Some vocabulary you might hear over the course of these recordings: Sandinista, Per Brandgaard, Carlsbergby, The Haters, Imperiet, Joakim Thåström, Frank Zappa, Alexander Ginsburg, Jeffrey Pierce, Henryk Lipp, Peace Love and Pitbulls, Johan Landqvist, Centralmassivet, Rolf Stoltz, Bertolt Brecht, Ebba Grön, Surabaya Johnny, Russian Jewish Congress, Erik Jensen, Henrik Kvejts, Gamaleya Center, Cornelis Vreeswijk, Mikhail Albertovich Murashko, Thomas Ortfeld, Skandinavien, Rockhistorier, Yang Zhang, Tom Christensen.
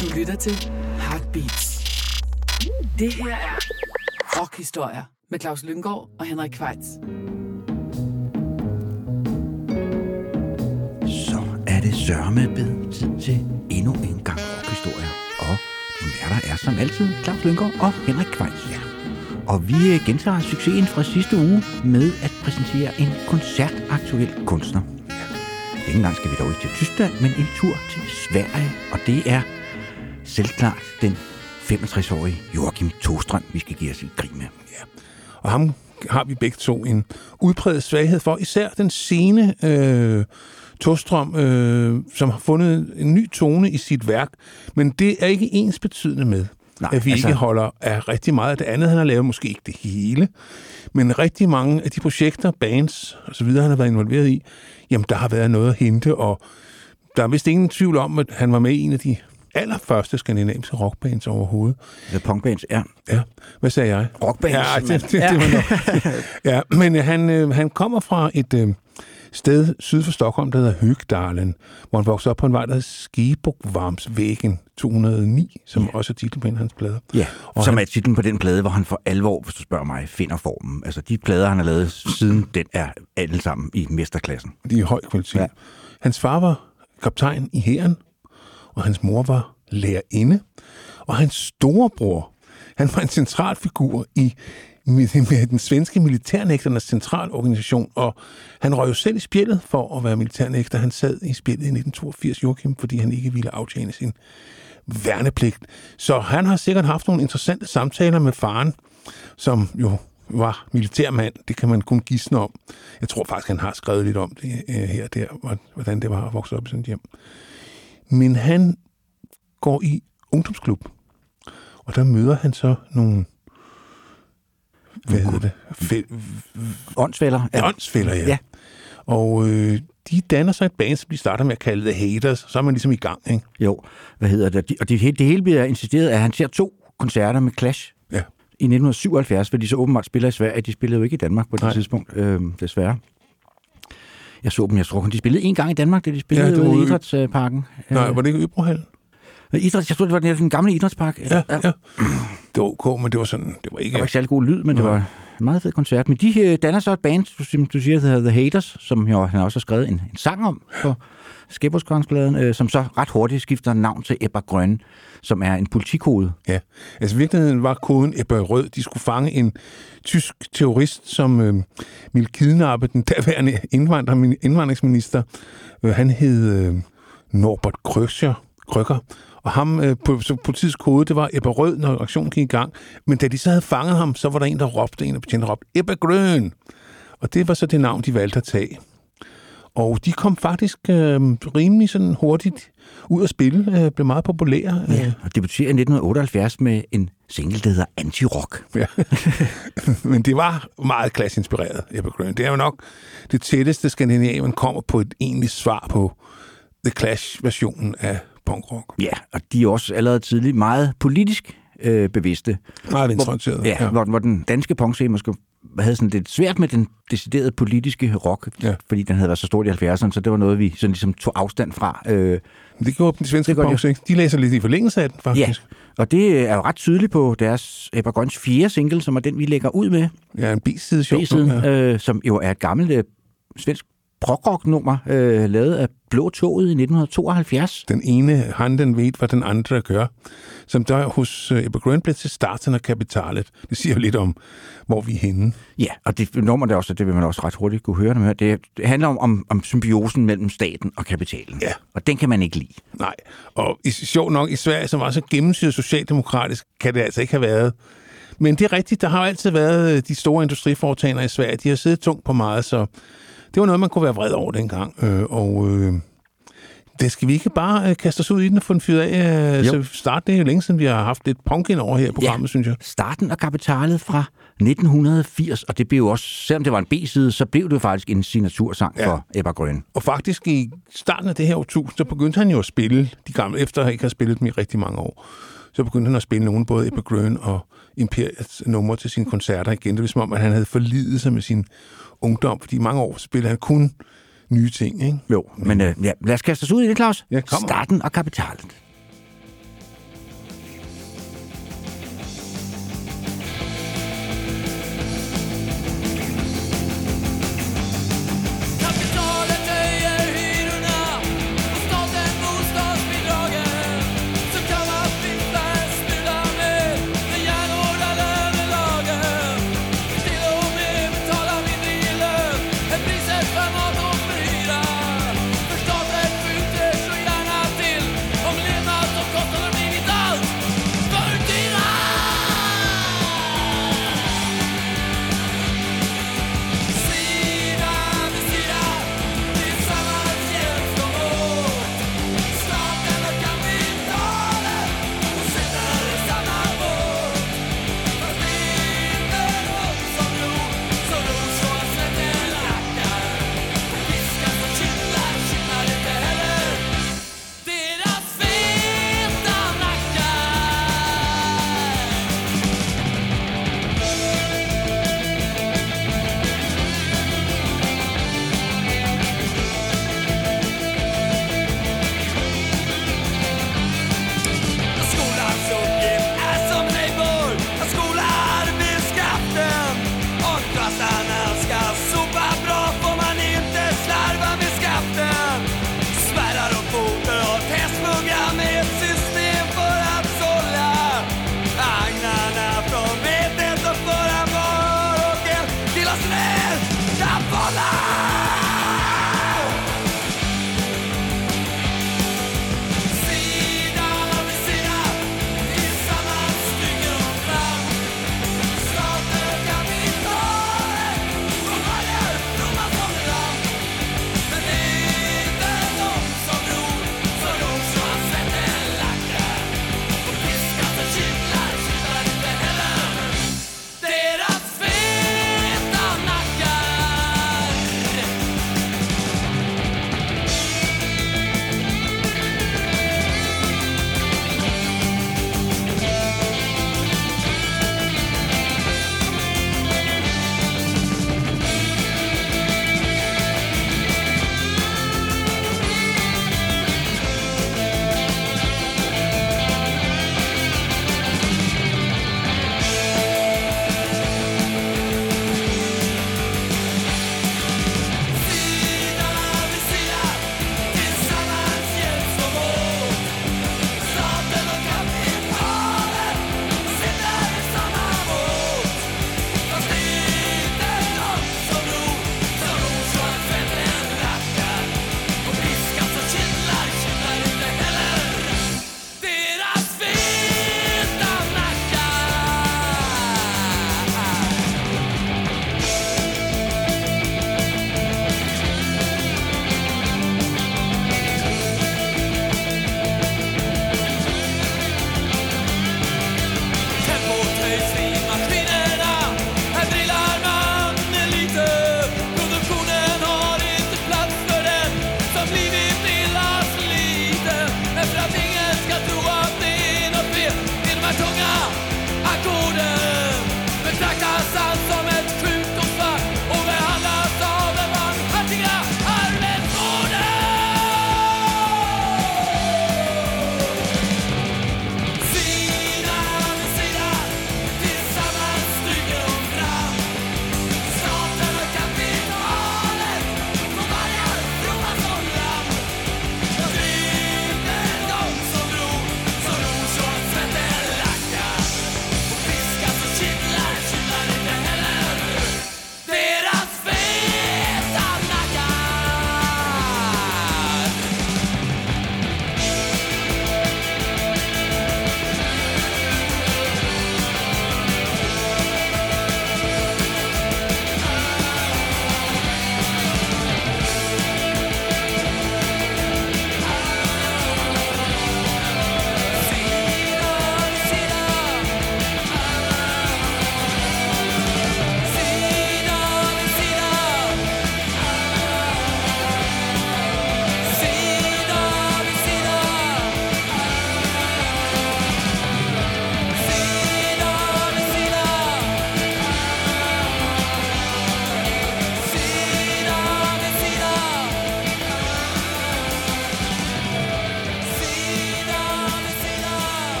Du lytter til Heartbeats. Det her er Rockhistorier med Claus Lynggaard og Henrik Kvejts. Så er det sørmebed tid til endnu en gang Rockhistorier. Og din værter er som altid Claus Lynggaard og Henrik Kvejts. Ja. Og vi gentager succesen fra sidste uge med at præsentere en koncertaktuel kunstner. Denne gang skal vi dog ikke til Tyskland, men en tur til Sverige, og det er selvklart den 65-årige Joakim Thåström, vi skal give os en grin med. Ja. Og ham har vi begge to en udpræget svaghed for, især den sene Thåström, som har fundet en ny tone i sit værk, men det er ikke ensbetydende med, at vi ikke holder af rigtig meget af det andet, han har lavet, måske ikke det hele, men rigtig mange af de projekter, bands osv., han har været involveret i, jamen der har været noget at hente, og der er vist ingen tvivl om, at han var med i en af de allerførste skandinaviske rockbands overhovedet. The punkbands, ja. Ja, hvad sagde jeg? Rockbands. Ja, det var ja, men han kommer fra et sted syd for Stockholm, der hedder Hygdalen, hvor han voksede op på en vej, der hedder Skebokvarnsvägen 209, som også er titlen på en af hans plader. Ja, og som er titlen på den plade, hvor han for alvor, hvis du spørger mig, finder formen. Altså de plader, han har lavet siden, den er alle sammen i mesterklassen. De er i høj kvalitet. Ja. Hans far var kaptajn i hæren, og hans mor var lærerinde, og hans storebror, han var en central figur i med den svenske militærnægternes centralorganisation, og han røg jo selv i spjældet for at være militærnægter. Han sad i spjældet i 1982, Joakim, fordi han ikke ville aftjene sin værnepligt. Så han har sikkert haft nogle interessante samtaler med faren, som jo var militærmand. Det kan man kun gisne om. Jeg tror faktisk, han har skrevet lidt om det her og der, hvordan det var at vokse op i sådan et hjem. Men han går i ungdomsklub, og der møder han så nogle åndsfælder. Åndsfælder, ja. Og de danner så et band, som de starter med at kalde The Haters. Så er man ligesom i gang, ikke? Jo, Og det hele bliver insisteret, at han ser to koncerter med Clash i 1977, fordi de så åbenbart spiller i Sverige. De spillede jo ikke i Danmark på det tidspunkt, desværre. Jeg så dem, jeg tror, de spillede en gang i Danmark, da de spillede ude i Idrætsparken. Nej, var det ikke Øbrohallen? Jeg tror, det var den gamle idrætspark. Ja. Det var okay, men det var sådan, det var ikke... Det var ikke særlig god lyd, men det var en meget fed koncert. Men de danner så et band, som du siger, der hedder The Haters, som jo, han også har skrevet en sang om på Skebokvarnsvägen, som så ret hurtigt skifter navn til Ebba Grön, som er en politikode. Ja, altså i virkeligheden var koden Ebba Rød. De skulle fange en tysk terrorist, som ville kidnappe den daværende indvandringsminister. Han hed Norbert Kröcher. Og ham på politiets kode, det var Ebba Rød, når aktionen gik i gang. Men da de så havde fanget ham, så var der en af betjentene råbte, Ebba Grön! Og det var så det navn, de valgte at tage. Og de kom faktisk rimelig sådan hurtigt ud at spille, blev meget populære. Ja, og debuterede i 1978 med en single, der hedder Anti-Rock. Ja. Men det var meget klasseinspireret, Ebba Grön. Det er jo nok det tætteste, Skandinavien kommer på et egentligt svar på The Clash-versionen af punkrock. Ja, og de er også allerede tidligt meget politisk bevidste. Meget venstreorienterede. Hvor den danske punkscene måske havde sådan lidt svært med den deciderede politiske rock, fordi den havde været så stort i 70'erne, så det var noget, vi sådan ligesom tog afstand fra. Det gjorde den svenske punkscene. De læser lidt i forlængelse af den, faktisk. Ja, og det er jo ret tydeligt på deres Ebba Gröns 4. single, som er den, vi lægger ud med. Ja, en B-side, som jo er et gammelt svensk prog-rock-nummer, lavet af Blå Toget i 1972. Den ene, han den ved, hvad den andre gør, som der hos Ebba Grön blev til starten af kapitalet. Det siger jo lidt om, hvor vi er henne. Ja, og det nummer der også, det vil man også ret hurtigt kunne høre. Det handler om symbiosen mellem staten og kapitalen. Ja. Og den kan man ikke lide. Nej, og sjovt nok, i Sverige, som var så gennemsyret socialdemokratisk, kan det altså ikke have været. Men det er rigtigt, der har altid været de store industriforetagere i Sverige. De har siddet tungt på meget, så det var noget, man kunne være vred over dengang, og det skal vi ikke bare kaste os ud i den og få den fyret af. Så starten er jo længe siden, vi har haft lidt punk ind over her i programmet, synes jeg. Starten af kapitalet fra 1980, og det blev også, selvom det var en B-side, så blev det faktisk en signatursang for Ebba Grön. Og faktisk i starten af det her årtusind, så begyndte han jo at spille de gamle, efter han ikke har spillet dem i rigtig mange år. Så begyndte han at spille nogle både Ebba Grön og Imperiets numre til sine koncerter igen. Det var som om, at han havde forlidet sig med sin ungdom, fordi mange år spillede han kun nye ting, ikke? Jo, men ja, lad os kaste os ud i det, Claus. Ja, kom. Starten og kapitalen.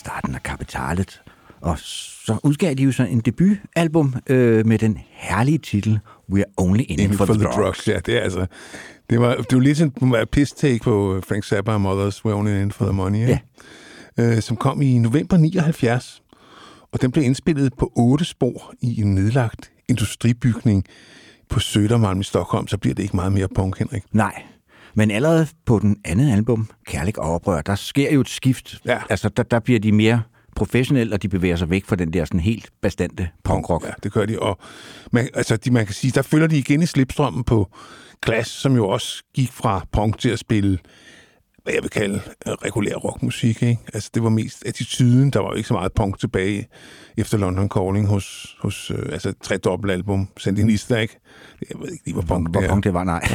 starten af kapitalet. Og så udgav de jo sådan en debutalbum med den herlige titel We're Only In For The Drugs. Ja, det er altså... Det var lidt sådan en piss-take på Frank Zappa og Mothers We're Only In For The Money, ja. Som kom i november 79, og den blev indspillet på 8 spor i en nedlagt industribygning på Södermalm i Stockholm, så bliver det ikke meget mere punk, Henrik. Nej, men allerede på den anden album, Kærlig og Oprør, der sker jo et skift. Ja. Altså, der bliver de mere professionelle, og de bevæger sig væk fra den der sådan helt bastante punkrock. Ja, det gør de, og man kan sige, der følger de igen i slipstrømmen på Clash, som jo også gik fra punk til at spille, hvad jeg vil kalde regulær rockmusik, ikke? Altså, det var mest attituden, der var jo ikke så meget punk tilbage efter London Calling hos altså 3-dobbeltalbum, Sandinista, ikke? Jeg ved ikke lige, hvor punk det var, nej.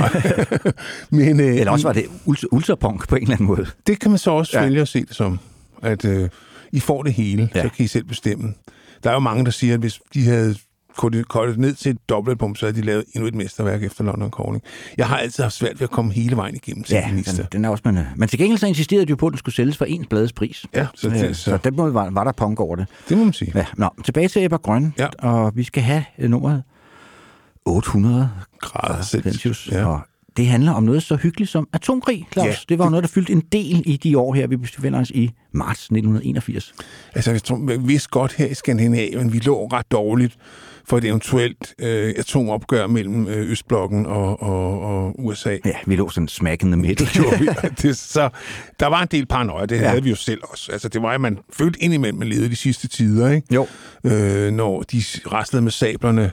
Men, eller også var det ultrapunk på en eller anden måde. Det kan man så også vælge at se det som, at I får det hele, så kan I selv bestemme. Der er jo mange, der siger, at hvis de havde kortet ned til et dobbeltalbum, så havde de lavet endnu et mesterværk efter London Calling. Jeg har altid haft svært ved at komme hele vejen igennem til Sandinista. Ja, den er også man. Men til gengæld så insisterede de jo på, at den skulle sælges for en blades pris. Ja, så den måde var der punk over det. Det må man sige. Ja, nå, tilbage til Ebba Grøn, og vi skal have nummeret 800 grader Celsius. Ja. Og det handler om noget så hyggeligt som atomkrig, Claus. Ja, det var jo noget, der fyldte en del i de år her, vi befinder os i marts 1981. Altså, jeg tror, vi vidste godt her i Skandinavien, vi lå ret dårligt for et eventuelt atomopgør mellem Østblokken og USA. Ja, vi lå sådan smack in the middle. Så der var en del paranoia, det havde vi jo selv også. Altså, det var, at man følte indimellem, man levede de sidste tider, ikke? Jo. Når de raslede med sablerne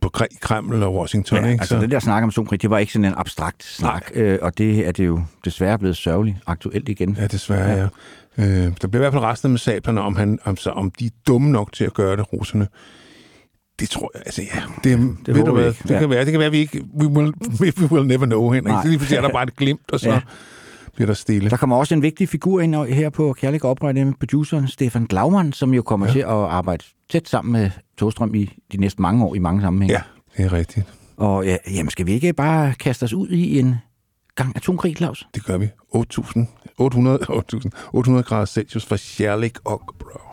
på Kreml og Washington. Ja, ikke? Altså det der snak om atomkrig, det var ikke sådan en abstrakt snak, og det er det jo desværre blevet sørgeligt aktuelt igen. Ja, desværre, ja. Der bliver i hvert fald rastet med sablerne, om de er dumme nok til at gøre det, russerne. Det tror jeg, altså ja. Det ved du hvad, det kan være. Det kan være, vi ikke... We will never know, Henrik. Det er lige fordi, der er bare et glimt, og så bliver der stille. Der kommer også en vigtig figur ind her på Kærlig Oprør, med produceren Stefan Glaumann, som jo kommer til at arbejde tæt sammen med Thåström i de næste mange år i mange sammenhænge. Ja, det er rigtigt. Og jamen, skal vi ikke bare kaste os ud i en gang atomkrig, Claus? Det gør vi. 800 grader Celsius fra Kærlig Oprør.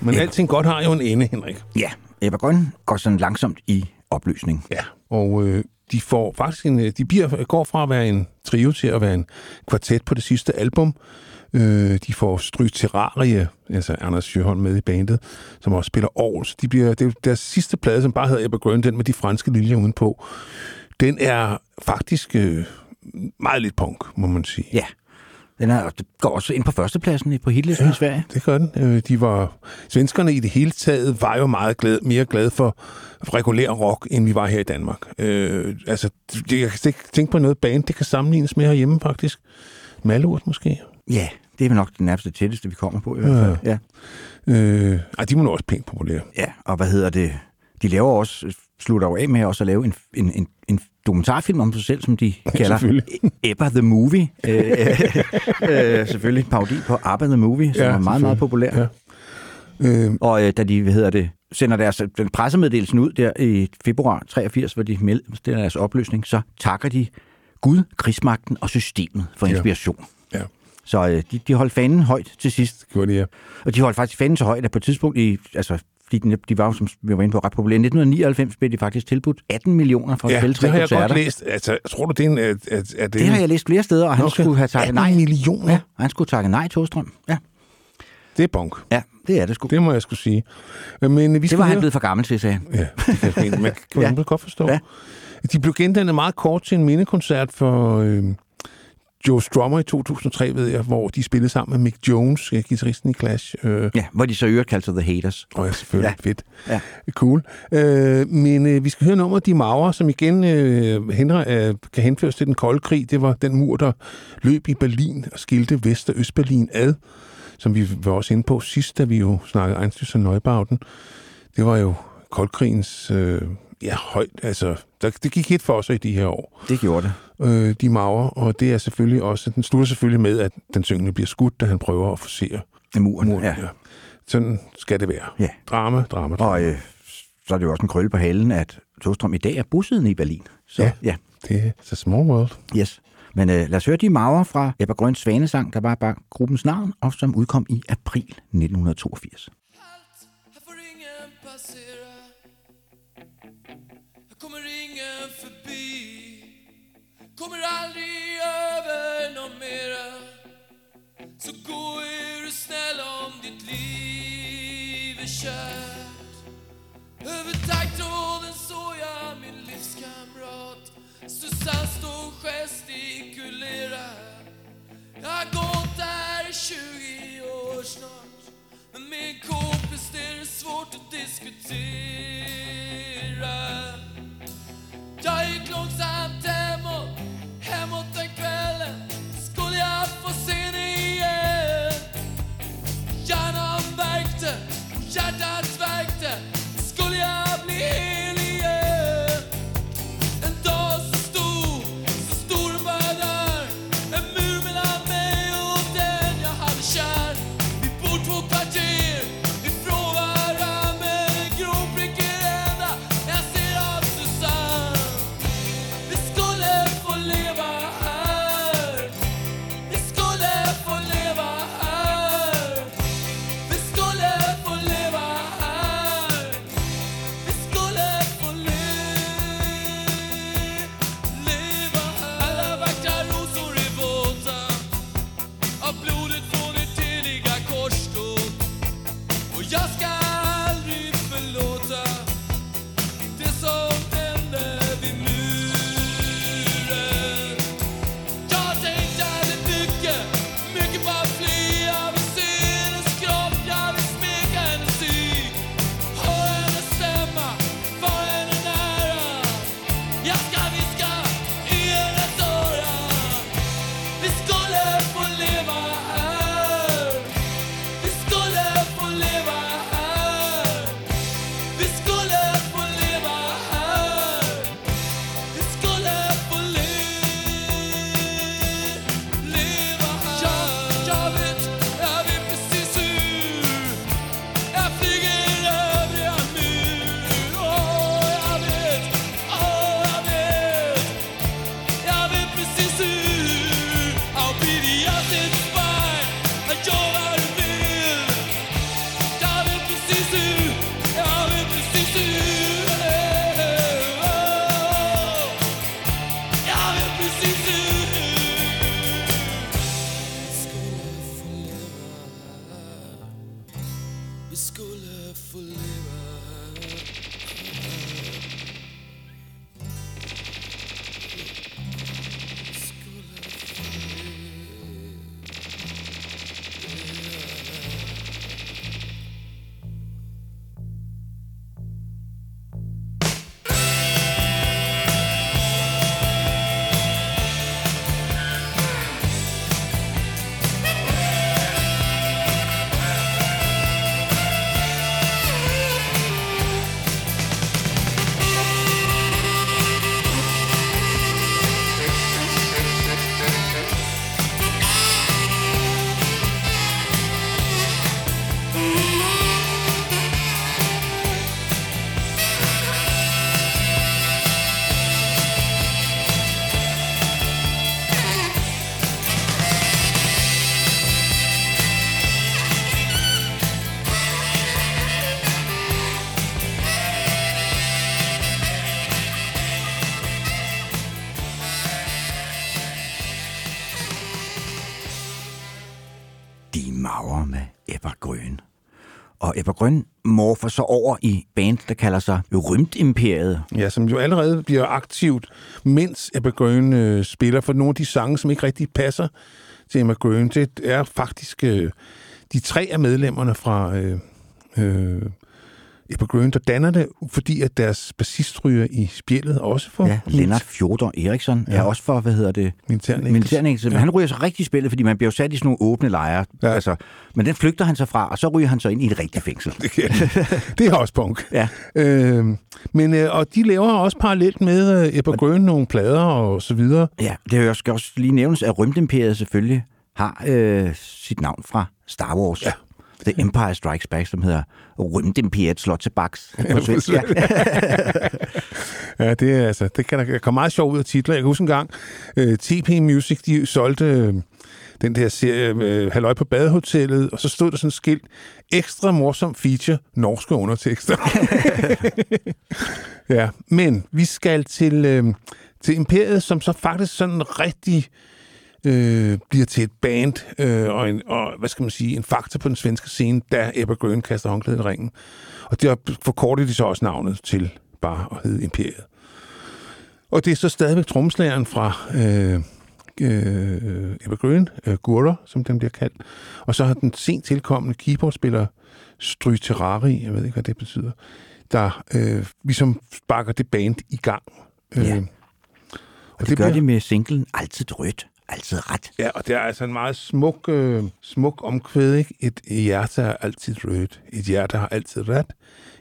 Men ja. Alting godt har jo en ende, Henrik. Ja, Ebba Grøn går sådan langsomt i opløsning. Ja, og de får faktisk går fra at være en trio til at være en kvartet på det sidste album. De får Strykterarie, altså Anders Sjöholm med i bandet, som også spiller Aarhus. Det er deres sidste plade, som bare hedder Ebba Grön, den med de franske liljer udenpå. Den er faktisk meget lidt punk, må man sige. Ja, det går også ind på førstepladsen på hitlisten i Sverige. Det gør den. Svenskerne i det hele taget var jo meget mere glade for regulær rock, end vi var her i Danmark. Jeg kan ikke tænke på noget band, det kan sammenlignes med herhjemme faktisk. Malurt måske. Ja, det er vel nok det nærmeste tætteste, vi kommer på i hvert fald. Ja. De må også pænt populære. Ja, og de laver også, slutter jo af med også at lave en dokumentarfilm om sig selv, som de kalder Ebba the Movie. Selvfølgelig en parodi på Abba the Movie, som er meget, meget populær. Ja. Og da de sender deres pressemeddelelsen ud der i februar 83, hvor de melder deres opløsning, så takker de Gud, krigsmagten og systemet for inspiration. Ja. Så de holdt fanen højt til sidst. Gjorde de, ja. Og de holdt faktisk fanen så højt, at på et tidspunkt fordi de var jo, som vi var inde på, ret populære. I 1999 blev de faktisk tilbudt 18 millioner for at spille 3 koncerter. Det har jeg godt læst. Altså, tror du, det er en... Det har jeg læst flere steder, og han skulle have taget nej. 18 millioner? Ja, han skulle takke nej, Thåström. Ja. Det er bonk. Ja, det er det sgu. Det må jeg skulle sige. Men det var han blevet for gammel til, sagde han. Ja, det kan man godt forstå. Ja. De blev gendannet meget kort til en mindekoncert for... Joe Strummer i 2003, ved jeg, hvor de spillede sammen med Mick Jones, guitaristen i Clash. Ja, hvor de så øvrigt kaldte sig The Haters. Ja, selvfølgelig. Ja. Fedt. Ja. Cool. Men vi skal høre nummeret De Magre, som igen kan henføres til den kolde krig. Det var den mur, der løb i Berlin og skilte Vest- og Østberlin ad, som vi var også inde på sidst, da vi jo snakkede Einstein og Neubauten. Det var jo koldkrigens... højt, altså. Det gik hit for sig i de her år. Det gjorde det. De Magre, og det er selvfølgelig også... Den slutter selvfølgelig med, at den syngende bliver skudt, da han prøver at forsere muren. Ja. Sådan skal det være. Ja. Drama. Og så er det jo også en krølle på halen, at Thåström i dag er bosiddende i Berlin. Så, ja, det er så small world. Yes. Men lad os høre De Magre fra Ebba Gröns Svanesang, der var bare gruppens navn, og som udkom i april 1982. Kommer ingen förbi, kommer aldrig över någon mera. Så gå är du snäll om ditt liv är kört. Över taggtråden såg jag min livskamrat Susanne stå och gestikulera. Jag har gått där i 20 år snart, men med en kompis är det svårt att diskutera. Jag gick långsamt hemåt den kvällen. Skulle jag få se dig igen? Hjärnan värkte och hjärtat värkte. Skulle jag bli hel igen? En dag så stor den var där. En mur mellan mig och den jag hade kär. Vi bor 2 kvarter ifrån varandra, men en grov prick i ända. Jag ser av Mager med Ebba Grön. Og Ebba Grön morfer så over i band, der kalder sig Rymdimperiet. Ja, som jo allerede bliver aktivt, mens Ebba Grön spiller for nogle af de sange, som ikke rigtig passer til Ebba Grön. Det er faktisk de tre af medlemmerne fra Ebba Grön, der danner det, fordi at deres bassist ryger i spjældet også for... Ja, Leonard Fjodor Eriksson er også for, militærnægelse. Ja. Han ryger så rigtig i spjældet, fordi man bliver sat i sådan nogle åbne lejre. Ja. Altså, men den flygter han så fra, og så ryger han så ind i et rigtigt fængsel. Det er også punk. Ja. Og de laver også parallelt med Ebba Grön nogle plader og så videre. Ja, det skal også lige nævnes, at Rymdimperiet selvfølgelig har sit navn fra Star Wars. Ja. The Empire Strikes Back, som hedder Rymdimperiet slår til baks. Ja. Ja, det er altså, det kan der komme meget sjovt ud af titler. Jeg kan huske en gang, TP Music, de solgte den der serie Halløj på Badehotellet, og så stod der sådan et skilt, ekstra morsom feature, norske undertekster. Ja, men vi skal til Imperiet, som så faktisk sådan rigtig... bliver til et band og hvad skal man sige, en faktor på den svenske scene, da Ebba Grön kaster håndklædet i ringen. Og der forkortede de så også navnet til bare at hedde Imperiet. Og det er så stadigvæk trommeslageren fra Ebba Grön, Gurra, som den bliver kaldt. Og så har den sent tilkommende keyboardspiller Stryterari, jeg ved ikke, hvad det betyder, der ligesom sparker det band i gang. Ja. Og det gør de med singlen Altid Rødt. Altid ret. Ja, og det er altså en meget smuk omkvæd, ikke? Et hjerte er altid rødt. Et hjerte har altid ret.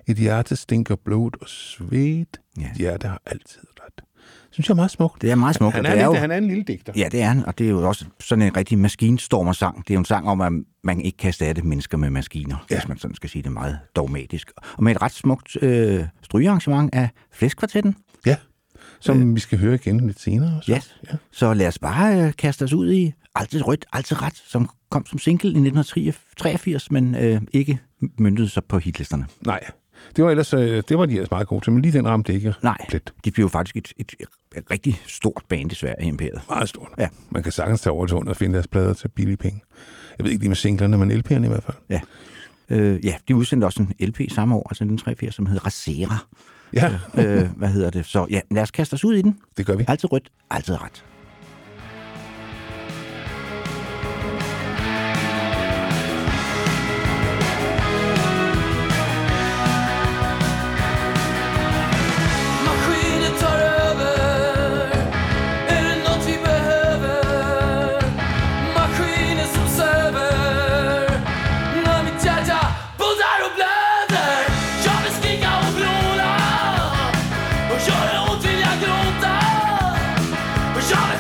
Et hjerte stinker blod og svedt. Ja. Et hjerte har altid ret. Synes jeg er meget smukt. Det er meget smukt. Han er en lille digter. Ja, det er han, og det er jo også sådan en rigtig maskinstormer-sang. Det er jo en sang om, at man ikke kan erstatte mennesker med maskiner, hvis man sådan skal sige det meget dogmatisk. Og med et ret smukt strygearrangement af Flæskkvartetten. Ja. Som vi skal høre igen lidt senere. Så. Yes. Ja, så lad os bare kaste os ud i Altid Rødt, Altid Ret, som kom som single i 1983, men ikke myndede sig på hitlisterne. Nej, det var de ellers meget gode til, men lige den ramte ikke. Nej, plet. De blev jo faktisk et rigtig stort band i Sverige, Imperiet. Meget stort. Ja. Man kan sagtens tage over til 100 og finde deres plader til billige penge. Jeg ved ikke lige med singlerne, men LP'erne i hvert fald. Ja. De udsendte også en LP samme år, altså 1983, som hed Rasera. Ja. Hvad hedder det? Så ja, lad os kaste os ud i den. Det gør vi. Altid rødt, altid ret. Shut it!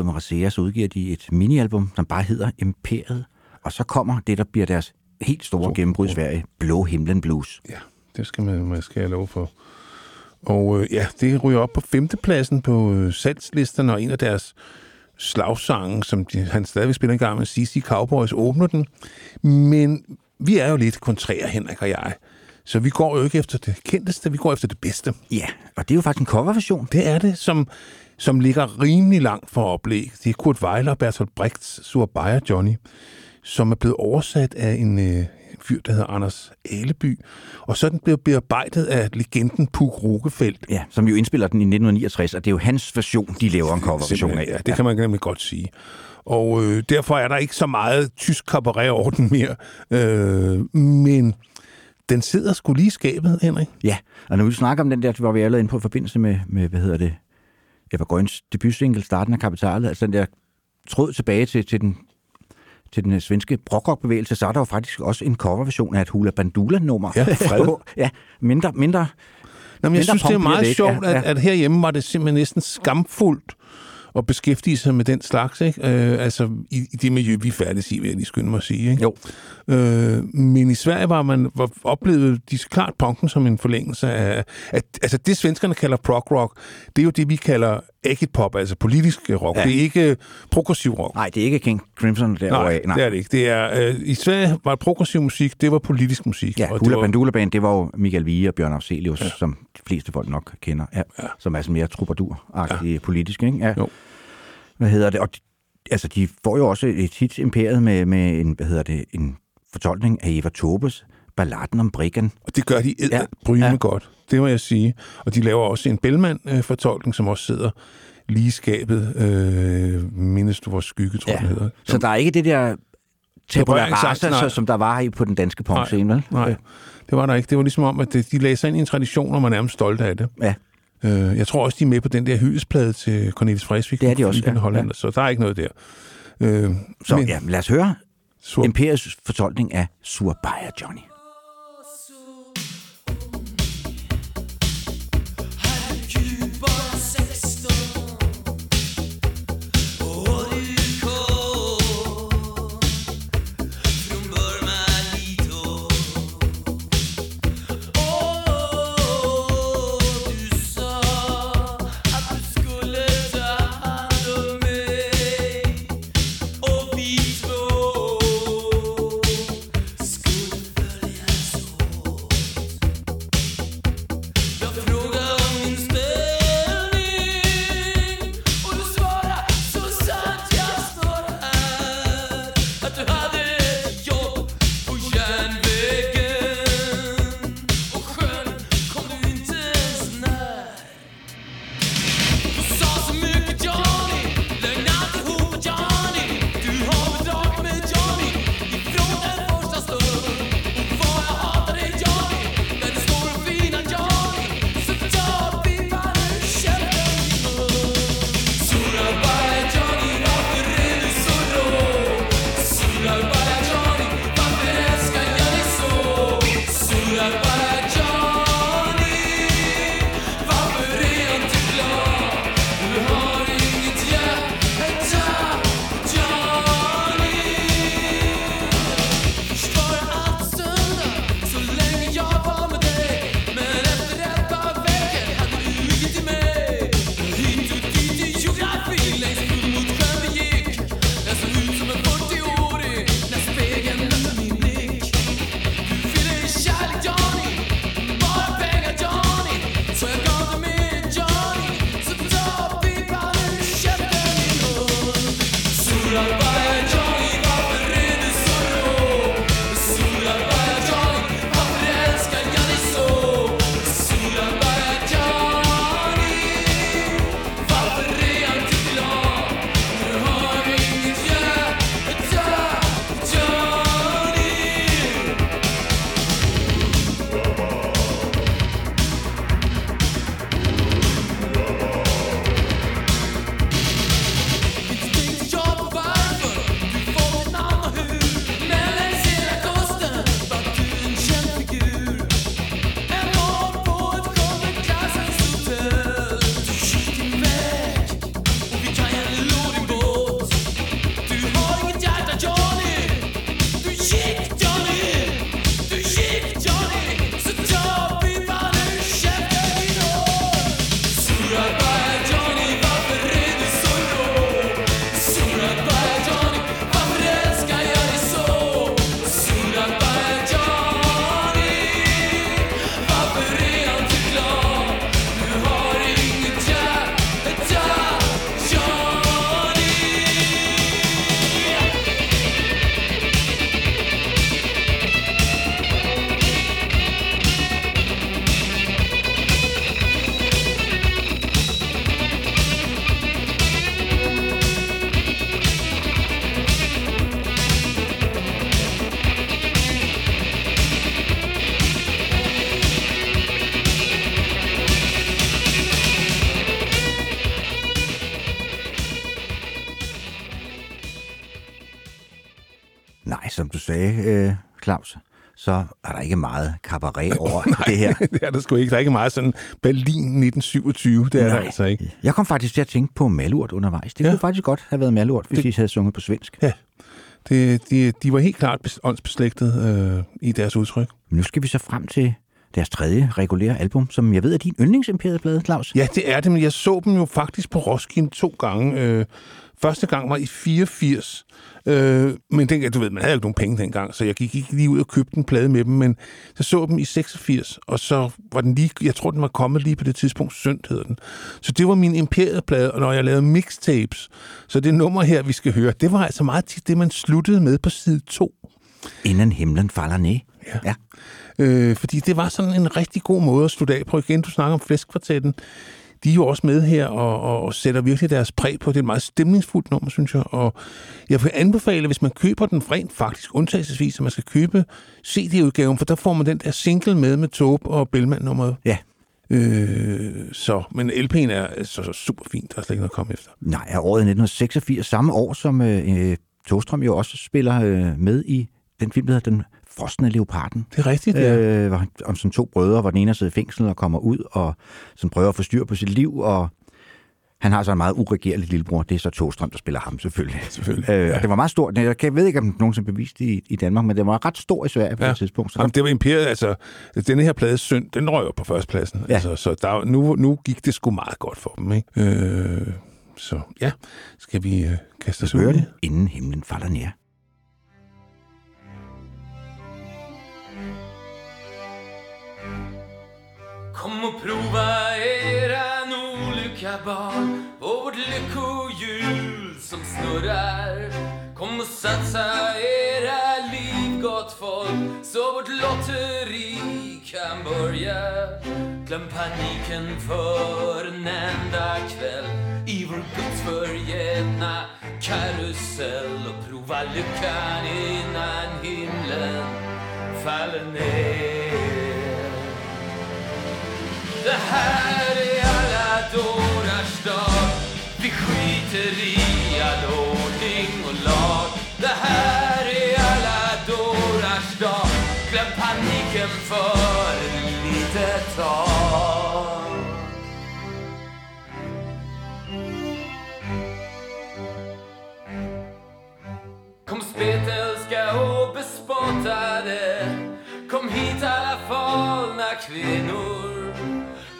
album Rasea, så udgiver de et minialbum, som bare hedder Imperiet. Og så kommer det, der bliver deres helt store gennembrud i Sverige, Blå Himlen Blues. Ja, det skal man skal love for. Og ja, det ryger op på 5. pladsen på salgslisterne, og en af deres slagsange, som han stadigvæk spiller en gang med, CC Cowboys, åbner den. Men vi er jo lidt kontrære, Henrik og jeg. Så vi går jo ikke efter det kendteste, vi går efter det bedste. Ja, og det er jo faktisk en coverversion. Det er det, som ligger rimelig langt for oplæg. Det er Kurt Weill og Bertolt Brechts Surabaya Johnny, som er blevet oversat af en fyr, der hedder Anders Alleby. Og så den blev bearbejdet af legenden Puk Rugefelt. Ja, som jo indspiller den i 1969, og det er jo hans version, de laver en coverversion af. Ja, det kan man nemlig godt sige. Og derfor er der ikke så meget tysk cabaret over den mere. Men den sidder sgu lige i skabet, Henrik. Ja, og når vi snakker om den der, hvor vi allerede inde på i forbindelse med Ebba Gröns debutsingle, Starten af kapitalet, altså den der tråd tilbage til den svenske rockrockbevægelse, så er der jo faktisk også en coverversion af et Hoola Bandoola nummer. Ja, fred. Ja, mindre. Nå, men jeg synes, det er meget sjovt, at herhjemme var det simpelthen næsten skamfuldt at beskæftige sig med den slags, ikke? Altså i det miljø, vi færdes i, vil jeg lige skynde mig at sige, ikke? Jo. Men i Sverige var oplevede de klart punken som en forlængelse af... Altså det, svenskerne kalder prog-rock, det er jo det, vi kalder ægget pop, altså politisk rock. Ja. Det er ikke progressiv rock. Nej, det er ikke King Crimson derovre af. Nej, det er det ikke. Det er, i Sverige var progressiv musik, det var politisk musik. Ja, Hoola Bandoola Band, det var jo Mikael Wiehe og Bjørn Afzelius, ja, som de fleste folk nok kender, ja. Som er sådan mere troubadour-agtige, ja, politiske, ikke? Ja. Jo. Hvad hedder det? Og de får jo også et hit imperiet med en, en fortolkning af Eva Taubes Balladen om Briggen. Og det gør de brynende godt, det må jeg sige. Og de laver også en Bellman-fortolkning, som også sidder lige i skabet. Mindes du vores skygge, tror jeg, den hedder. Så der er ikke det der temporær raser, som der var på den danske punkscene, vel? Nej, det var der ikke. Det var ligesom om, at de lagde sig ind i en tradition, og man er nærmest stolt af det. Ja. Jeg tror også, de er med på den der hyldestplade til Cornelis Vreeswijk. Det er de også, Hollander, så der er ikke noget der. Så men, ja, lad os høre Imperiets fortolkning af Surabaya Johnny. Nej, som du sagde, Claus, så er der ikke meget cabaret over nej, det her. Det er der sgu ikke. Der er ikke meget sådan Berlin 1927, det er nej, der altså ikke. Jeg kom faktisk til at tænke på Malurt undervejs. Det kunne faktisk godt have været Malurt, hvis det... de havde sunget på svensk. Ja, de var helt klart åndsbeslægtet i deres udtryk. Nu skal vi så frem til deres tredje regulære album, som jeg ved er din yndlingsimperieplade, Claus. Ja, det er det, men jeg så dem jo faktisk på Roskilde 2 gange. Første gang var i 84, men dengang, du ved, man havde jo ikke nogen penge dengang, så jeg gik ikke lige ud og købte en plade med dem, men så dem i 86, og så var den lige, jeg tror, den var kommet lige på det tidspunkt, Sønd hed den. Så det var min imperieplade, og når jeg lavede mixtapes, så det nummer her, vi skal høre, det var altså meget tit det, man sluttede med på side 2. Inden himlen falder ned. Ja. Fordi det var sådan en rigtig god måde at slutte af på. Igen, du snakker om Flæskkvartetten. De er jo også med her og sætter virkelig deres præg på. Det er et meget stemningsfuldt nummer, synes jeg. Og jeg vil anbefale, hvis man køber den rent faktisk undtagelsesvis, at man skal købe CD-udgaven, for der får man den der single med Taube og Bellman-nummeret. Ja. Men LP'en er så super fint. Der er slet ikke noget at komme efter. Nej, er året 1986, samme år som Thåström jo også spiller med i den film, der hedder Den Frosne Leoparden. Det er rigtigt, ja. Om sådan 2 brødre, hvor den ene sidder i fængsel og kommer ud og sådan prøver at få styr på sit liv, og han har så en meget uregerlig lillebror. Det er så Thåström, der spiller ham, selvfølgelig. Og det var meget stort. Jeg ved ikke, om det nogensinde beviste i Danmark, men det var ret stor i Sverige på det tidspunkt. Så... Jamen, det var imperiet, altså. Denne her plade, Sønd, den røg på førstepladsen. Ja. Altså, så der, nu gik det sgu meget godt for dem, ikke? Så ja, skal vi kaste os ud? Inden himlen falder ned. Kom och prova eran olycka barn, vårt lyckohjul som snurrar. Kom och satsa era liv gott folk, så vårt lotteri kan börja. Glöm paniken för en enda kväll i vår Guds förgätna karusell. Och prova lyckan innan himlen faller ner. Det här är alla dårars dag. Vi skiter i all ordning och lag. Det här är alla dårars dag. Glöm paniken för en litet tag. Kom spetälska och bespottade. Kom hit alla falna kvinnor.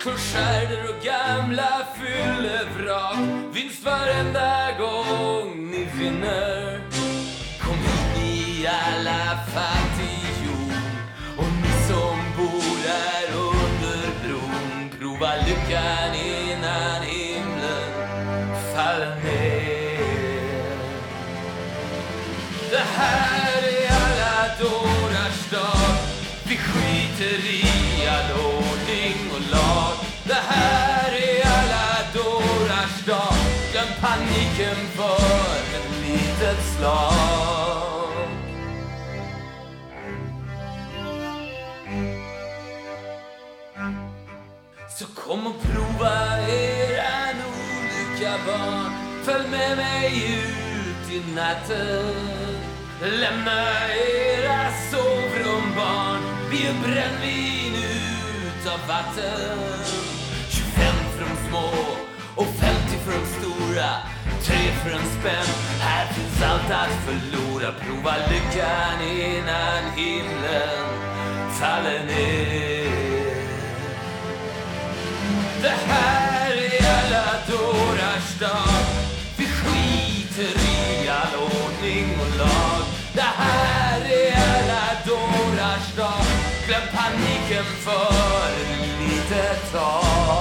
Kurskärder och gamla fyllevrak. Vinst varenda gång ni vinner. Kom hit ni alla fattighjul. Och ni som bor där under bron. Prova lyckan innan himlen faller ner. Det här är alla dårars dag. Vi skiter i all ordning och lag. Det här är alla dårars dag. Glöm paniken för ett litet slag. Så kom och prova eran olycka barn. Följ med mig ut i natten. Lämna era sovrum barn. Vi är brännvin utav vatten. 25 för de små och 50 för de stora. 3 för en spänn. Här finns allt att förlora. Prova lyckan innan himlen faller ner. Det här är alla dårars dag. Vi skiter i all ordning och lag. Det här är alla dårars dag. Glöm paniken för en litet tag.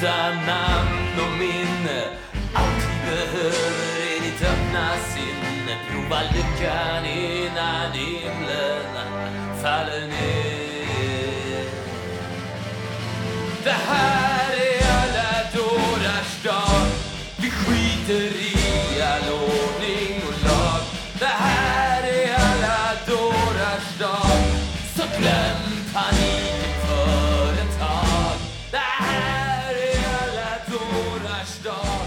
Utan namn och minne. Allt vi behöver är ditt öppna sinne. Prova lyckan innan himlen faller ner. Det här är alla dårars dag. Vi skiter i all ordning och lag. Det här är alla dårars dag. Så glöm panik för ett tag. Det här är alla dårars dag.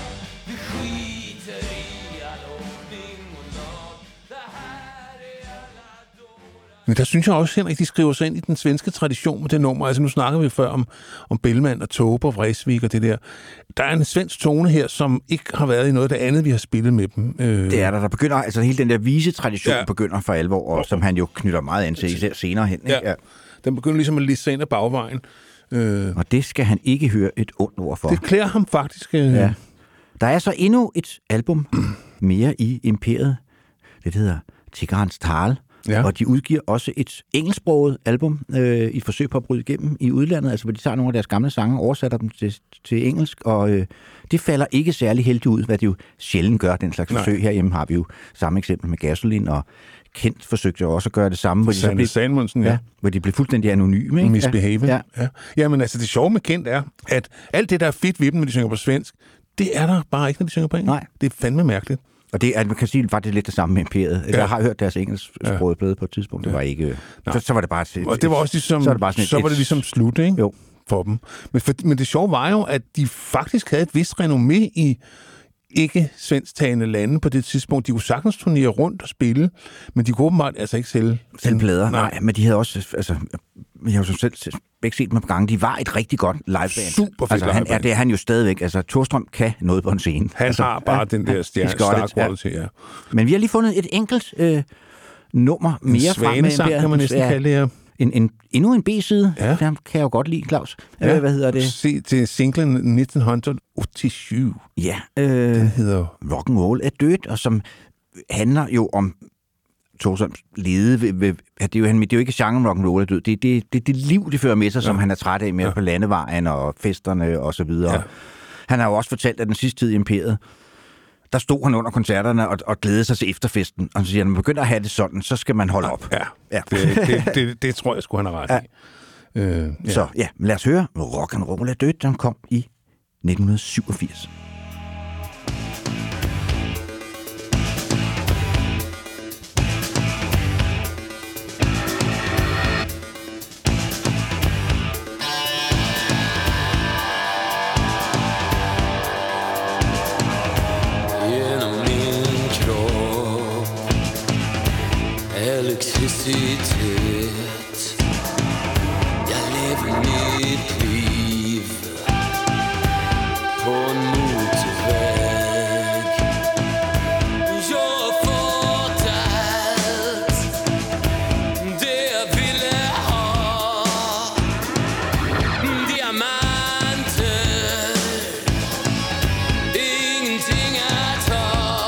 Vi skiter i all ordning och lag. Det här är alla dårars. Men där synes jeg også, Henrik, de skriver sig ind i den svenske tradition med det nummer. Altså nu snakker vi før om Bellman og Tauber og Vreeswijk og det der. Der er en svensk tone her, som ikke har været i noget af det andet, vi har spillet med dem. Det er der begynder, altså hele den der visetradition begynder for alvor, og som han jo knytter meget an til især senere hen. Ikke? Ja. Den begynder ligesom at lisse ind ad bagvejen. Og det skal han ikke høre et ondt ord for. Det klæder ham faktisk. Ja. Der er så endnu et album mere i Imperiet. Det hedder Tigrans Tal. Ja. Og de udgiver også et engelsksproget album i et forsøg på at bryde igennem i udlandet, altså hvor de tager nogle af deres gamle sange og oversætter dem til engelsk, og det falder ikke særlig heldigt ud, hvad de jo sjældent gør, den slags forsøg. Herhjemme har vi jo samme eksempel med Gasolin, og Kent forsøgte også at gøre det samme, hvor de så blev, Sandmundsen, hvor de blev fuldstændig anonyme. Misbehaving. Ja, men altså det sjove med Kent er, at alt det, der er fedt ved dem, når de synger på svensk, det er der bare ikke, når de synger på engelsk. Nej. Det er fandme mærkeligt. Og det er, man kan sige, var det lidt det samme med Imperiet. Ja. Jeg har hørt deres engelsksprogede plade på et tidspunkt. Det var ikke... Så var det bare... Og det var også ligesom... Så var det ligesom slut, ikke? Jo. For dem. Men det sjove var jo, at de faktisk havde et vist renommé i ikke-svensktalende lande på det tidspunkt. De kunne sagtens turnere rundt og spille, men de kunne åbenbart altså ikke sælge plader. Nej, men de havde også... Altså, jeg har jo som selv begge set dem på gange. De var et rigtig godt liveband. Super fedt liveband. Ja, det er han jo stadigvæk. Altså, Thåström kan noget på en scene. Han har bare den der stark quality, ja. Men vi har lige fundet et enkelt nummer mere frem. En svanesang, kan man næsten kalde det her. Endnu en B-side. Ja. Den kan jeg jo godt lide, Claus. Ja. Hvad hedder det? Se til singlen 1987. Ja. Den hedder Rock'n'Roll er dødt, og som handler jo om Thåströms lede ved det er jo ikke genren rock'n'roll er død. Det liv, det fører med sig, som han er træt af med på landevejen og festerne og så videre. Ja. Han har jo også fortalt, at den sidste tid i Imperiet, der stod han under koncerterne og glædede sig til efterfesten. Og så siger han, når man begynder at have det sådan, så skal man holde op. Ja. Det tror jeg sgu, han har ret i. Ja. Så ja, lad os høre. Rock'n'roll er død, den kom i 1987. Elektricitet. Jeg lever mit liv på en motorvej. Jeg får alt det jeg ville have. Diamanter, ingenting at tage.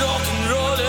Rock'n'roll.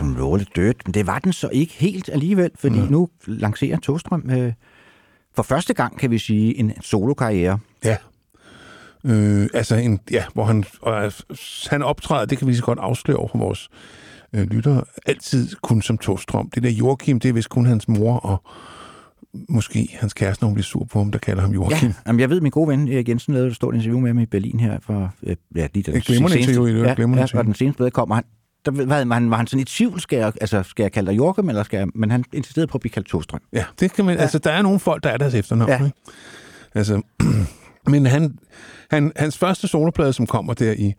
rock'n'roll dødt, men det var den så ikke helt alligevel, fordi nu lancerer Thåström for første gang, kan vi sige, en solokarriere. Ja. Hvor han optræder, det kan vi så godt afsløre over for vores lyttere, altid kun som Thåström. Det der Joakim, det er vist kun hans mor og måske hans kæreste, når hun bliver sur på ham, der kalder ham Joakim. Ja, jamen jeg ved, min gode ven Erik Jensen lavede et stort interview med ham i Berlin her for den seneste blad kom, og han var sådan i tvivl, skal jeg kalde dig Joakim, eller skal jeg, men han insisterede på at blive kaldt Thåström. Ja, det kan man, der er nogle folk, der er deres efternavn, ikke? Men hans første soloplade, som kommer der i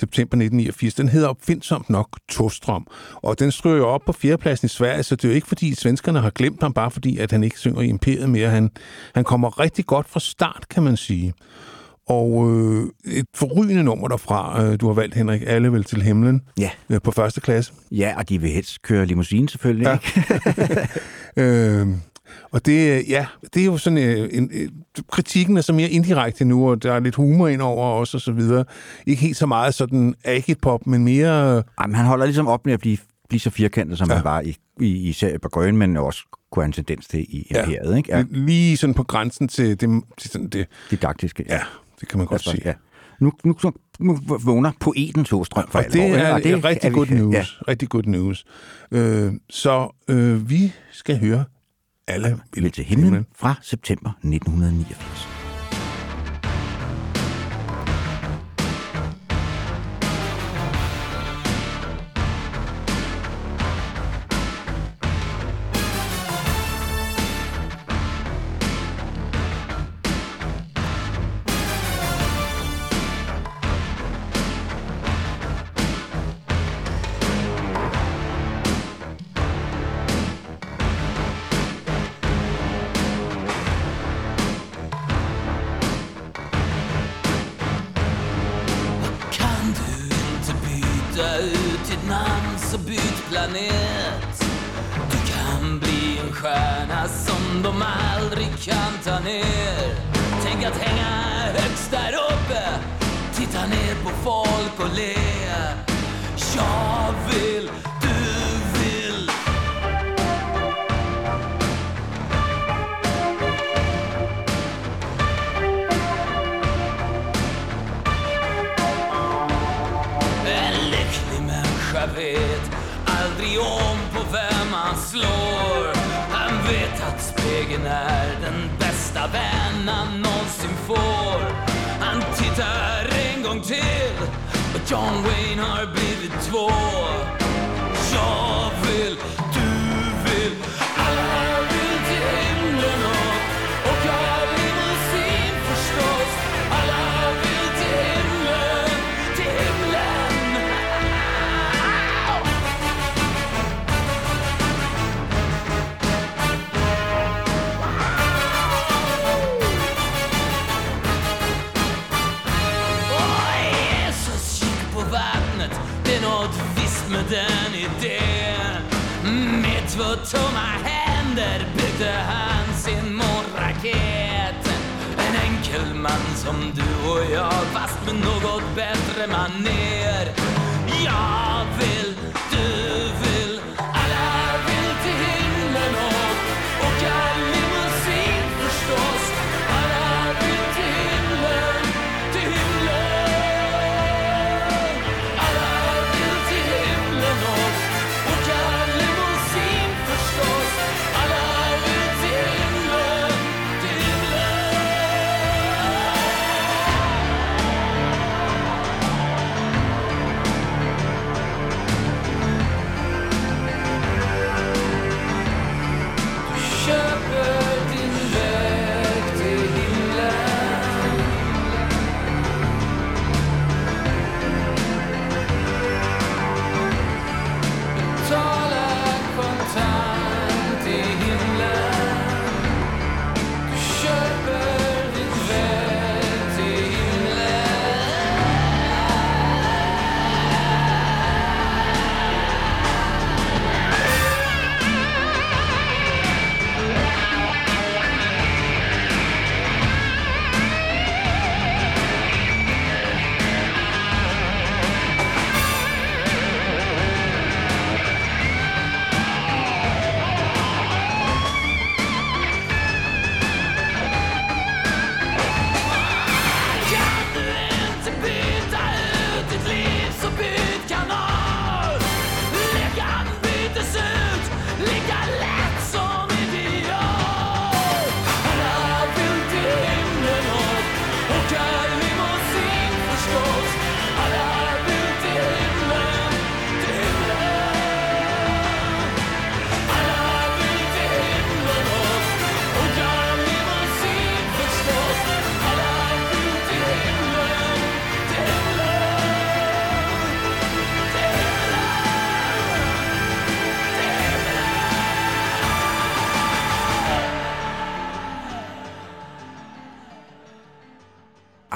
september 1989, den hedder opfindsomt nok Thåström. Og den stryger jo op på fjerdepladsen i Sverige, så det er jo ikke fordi svenskerne har glemt ham, bare fordi at han ikke synger i Imperiet mere. Han kommer rigtig godt fra start, kan man sige. Og et forrygende nummer derfra. Du har valgt, Henrik, Alle vil til himlen på første klasse. Ja, og de vil helst køre limousine selvfølgelig, ikke? Og det er jo sådan kritikken er så mere indirekte nu, og der er lidt humor ind over os og så videre. Ikke helt så meget sådan agitpop, men mere... Jamen, han holder ligesom op med at blive så firkantet, som han var i især Ebba Grön, men også kunne have en tendens til i Imperiet, ikke? Ja. Lige sådan på grænsen til det didaktiske. Ja, det kan man godt sige. Ja. Nu vågner poeten Thåström for alvor. Det er rigtig good news. Ja. Rigtig good news. Så vi skal høre Alle vil til himlen fra september 1989.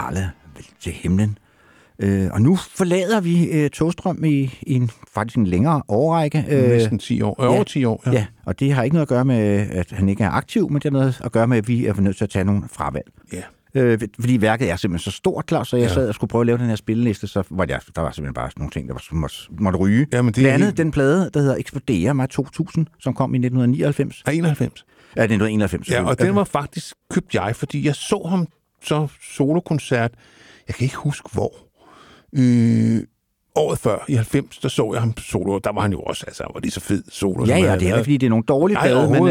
alle til himlen. Og nu forlader vi Thåström i en faktisk en længere årrække. Næsten 10 år. Over 10 år, ja. Og det har ikke noget at gøre med, at han ikke er aktiv, men det har noget at gøre med, at vi er nødt til at tage nogle fravalg. Ja. Fordi værket er simpelthen så stort, Claus, så jeg sad og skulle prøve at lave den her spilleliste, så var der var simpelthen bare nogle ting, der måtte ryge. Blandt andet den plade, der hedder Eksploderer mig 2000, som kom i 1999. Ja, 91. Ja, 1991. Ja, og den var faktisk købt jeg, fordi jeg så ham så solokoncert. Jeg kan ikke huske, hvor. Året før, i 90, der så jeg ham solo, der var han jo også, altså, var det så fed solo. Ja, ja, det er fordi, det er nogle dårlige plader,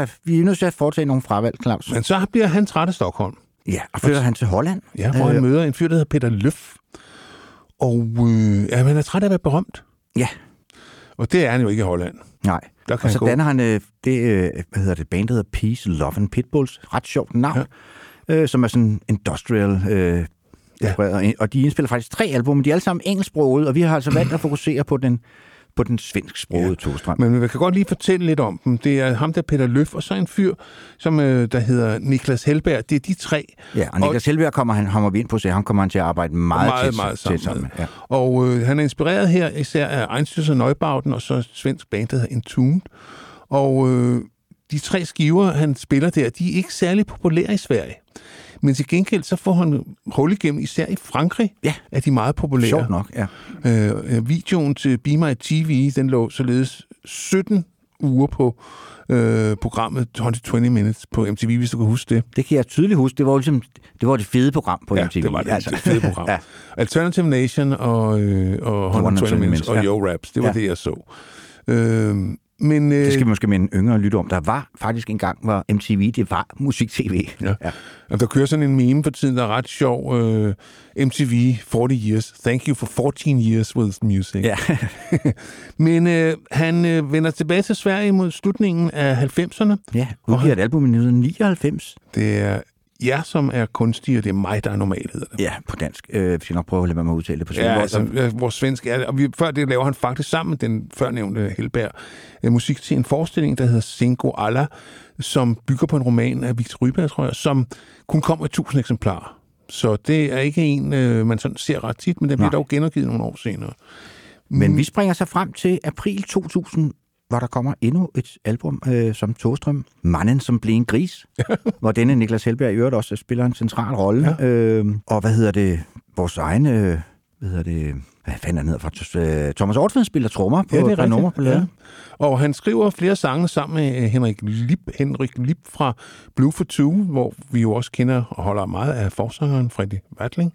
men vi er nødt til at foretage nogle fravalg, Claus. Men så bliver han træt af Stockholm. Ja, og flytter han til Holland. Ja, hvor han møder en fyr, der hedder Peter Løf. Og han er træt af at være berømt. Ja. Og det er han jo ikke i Holland. Nej. Der kan og så danner han band, der hedder Peace Love and Pitbulls. Ret sjovt navn. Ja. Som er sådan industrial... Og de indspiller faktisk 3 album, men de er alle sammen engelsksproget, og vi har altså valgt at fokusere på den svensksprogede Thåström. Men vi kan godt lige fortælle lidt om dem. Det er ham der Peter Løf, og så en fyr, som der hedder Niklas Hellberg. Det er de 3. Ja, og Niklas Hellberg kommer vi ind på, så han kommer til at arbejde meget tæt sammen. Ja. Og han er inspireret her især af Einstürs og Neubauten, og så svensk band, der hedder Entombed. Og de 3 skiver, han spiller der, de er ikke særlig populære i Sverige. Men til gengæld, så får han hul igennem, især i Frankrig, er de meget populære. Sjovt nok, ja. Videoen til Be My TV, den lå således 17 uger på programmet 120 Minutes på MTV, hvis du kan huske det. Det kan jeg tydeligt huske. Det var ligesom, det var det fede program på MTV. Ja, det var det fede program. Ja. Alternative Nation og 120 Minutes og Yo Raps, det var det, jeg så. Men, det skal vi måske med en yngre lytte om. Der var faktisk engang, hvor MTV, det var musik-tv. Ja. Ja. Der kører sådan en meme for tiden, der er ret sjov. MTV, 40 years. Thank you for 14 years with music. Ja. Men han vender tilbage til Sverige mod slutningen af 90'erne. Ja, udgiver et album i 1999. Det er jer, som er kunstige, og det er mig, der er normalt, hedder det. Ja, på dansk. Vi skal nok prøve at lade mig udtale det på svensk. Ja, altså, hvor svensk er det. Og før det laver han faktisk sammen med den førnævnte Hellberg musik til en forestilling, der hedder Cinco Alla, som bygger på en roman af Viktor Rydberg, tror jeg, som kun kom i 1000 eksemplarer. Så det er ikke en, man sådan ser ret tit, men den bliver dog genudgivet nogle år senere. Men vi springer så frem til april 2000, hvor der kommer endnu et album som Thåström, Manden, som blev en gris, hvor denne Niklas Hellberg i øvrigt også spiller en central rolle. Ja. Og vores egen, hvad fanden han hedder fra Thomas Ortfeld spiller trommer på et nummer på laden. Ja. Og han skriver flere sange sammen med Henryk Lipp fra Blue for Two, hvor vi jo også kender og holder meget af forsangeren Freddy Wadling.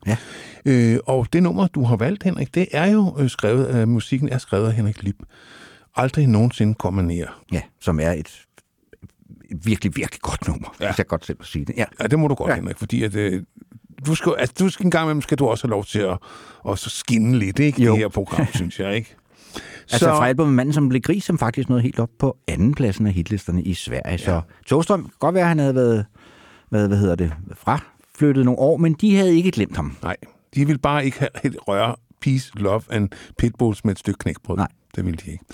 Ja. Og det nummer, du har valgt, Henrik, det er jo skrevet, musikken er skrevet af Henryk Lipp. Aldrig nogensinde kommer ned. Ja, som er et virkelig, virkelig godt nummer. Ja. Hvis jeg godt selv at sige det. Ja. Ja, det må du godt, Henrik, fordi at, du skal en gang imellem, skal du også have lov til at så skinne lidt, ikke? Jo. Det her program, synes jeg, ikke? Altså fra albumet Manden, som blev gris, som faktisk nåede helt op på andenpladsen af hitlisterne i Sverige. Ja. Så Thåström, godt være, at han havde været fraflyttet nogle år, men de havde ikke glemt ham. Nej, de ville bare ikke have røre Peace, Love and Pitbulls med et stykke knækbrød. Nej. Det ville de ikke.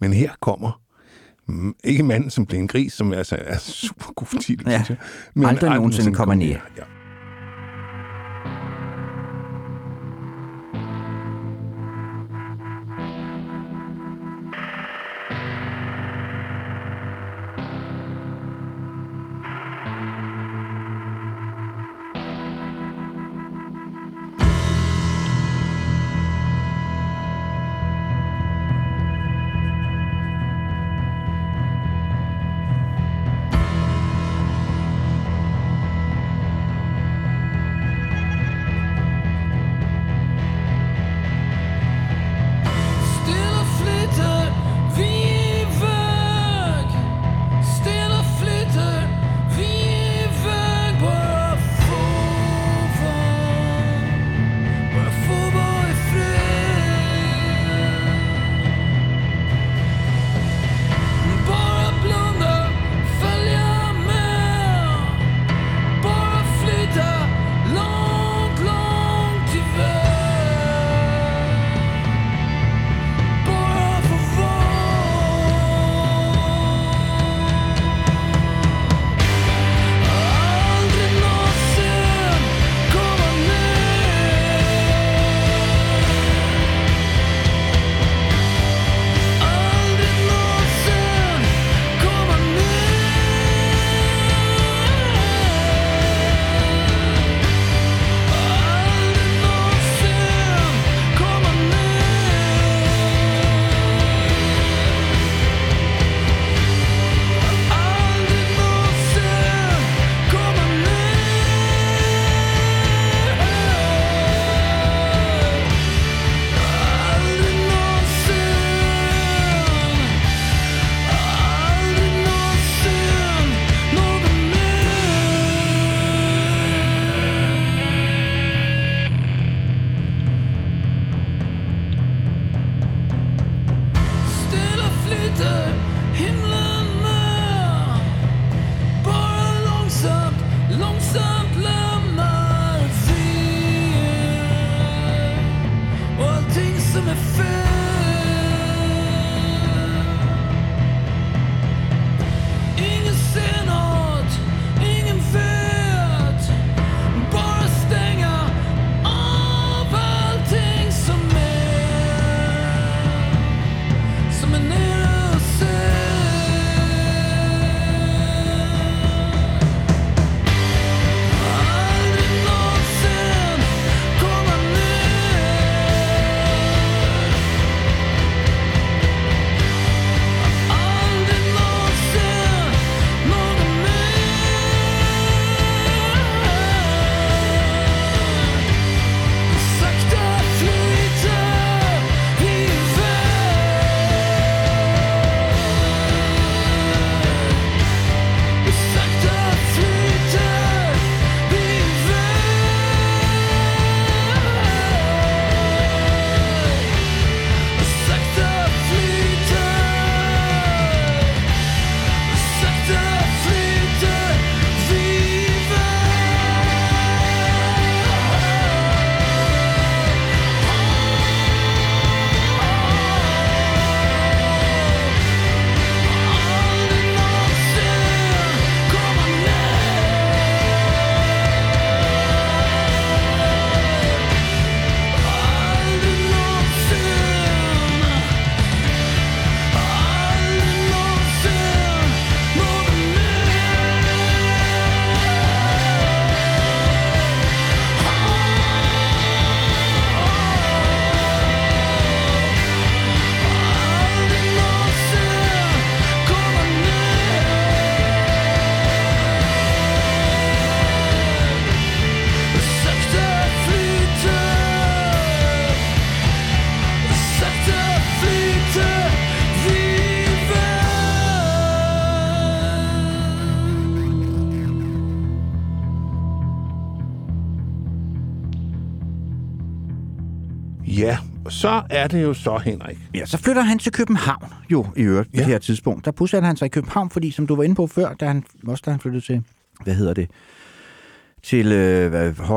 Men her kommer ikke Manden, som blev en gris, som altså er super god titel, synes jeg. Men aldrig nogensinde kommer ned. Ja. Ja, så er det jo så, Henrik. Ja, så flytter han til København jo i øvrigt på det her tidspunkt. Der pusser han sig i København, fordi som du var inde på før, da han flyttede til,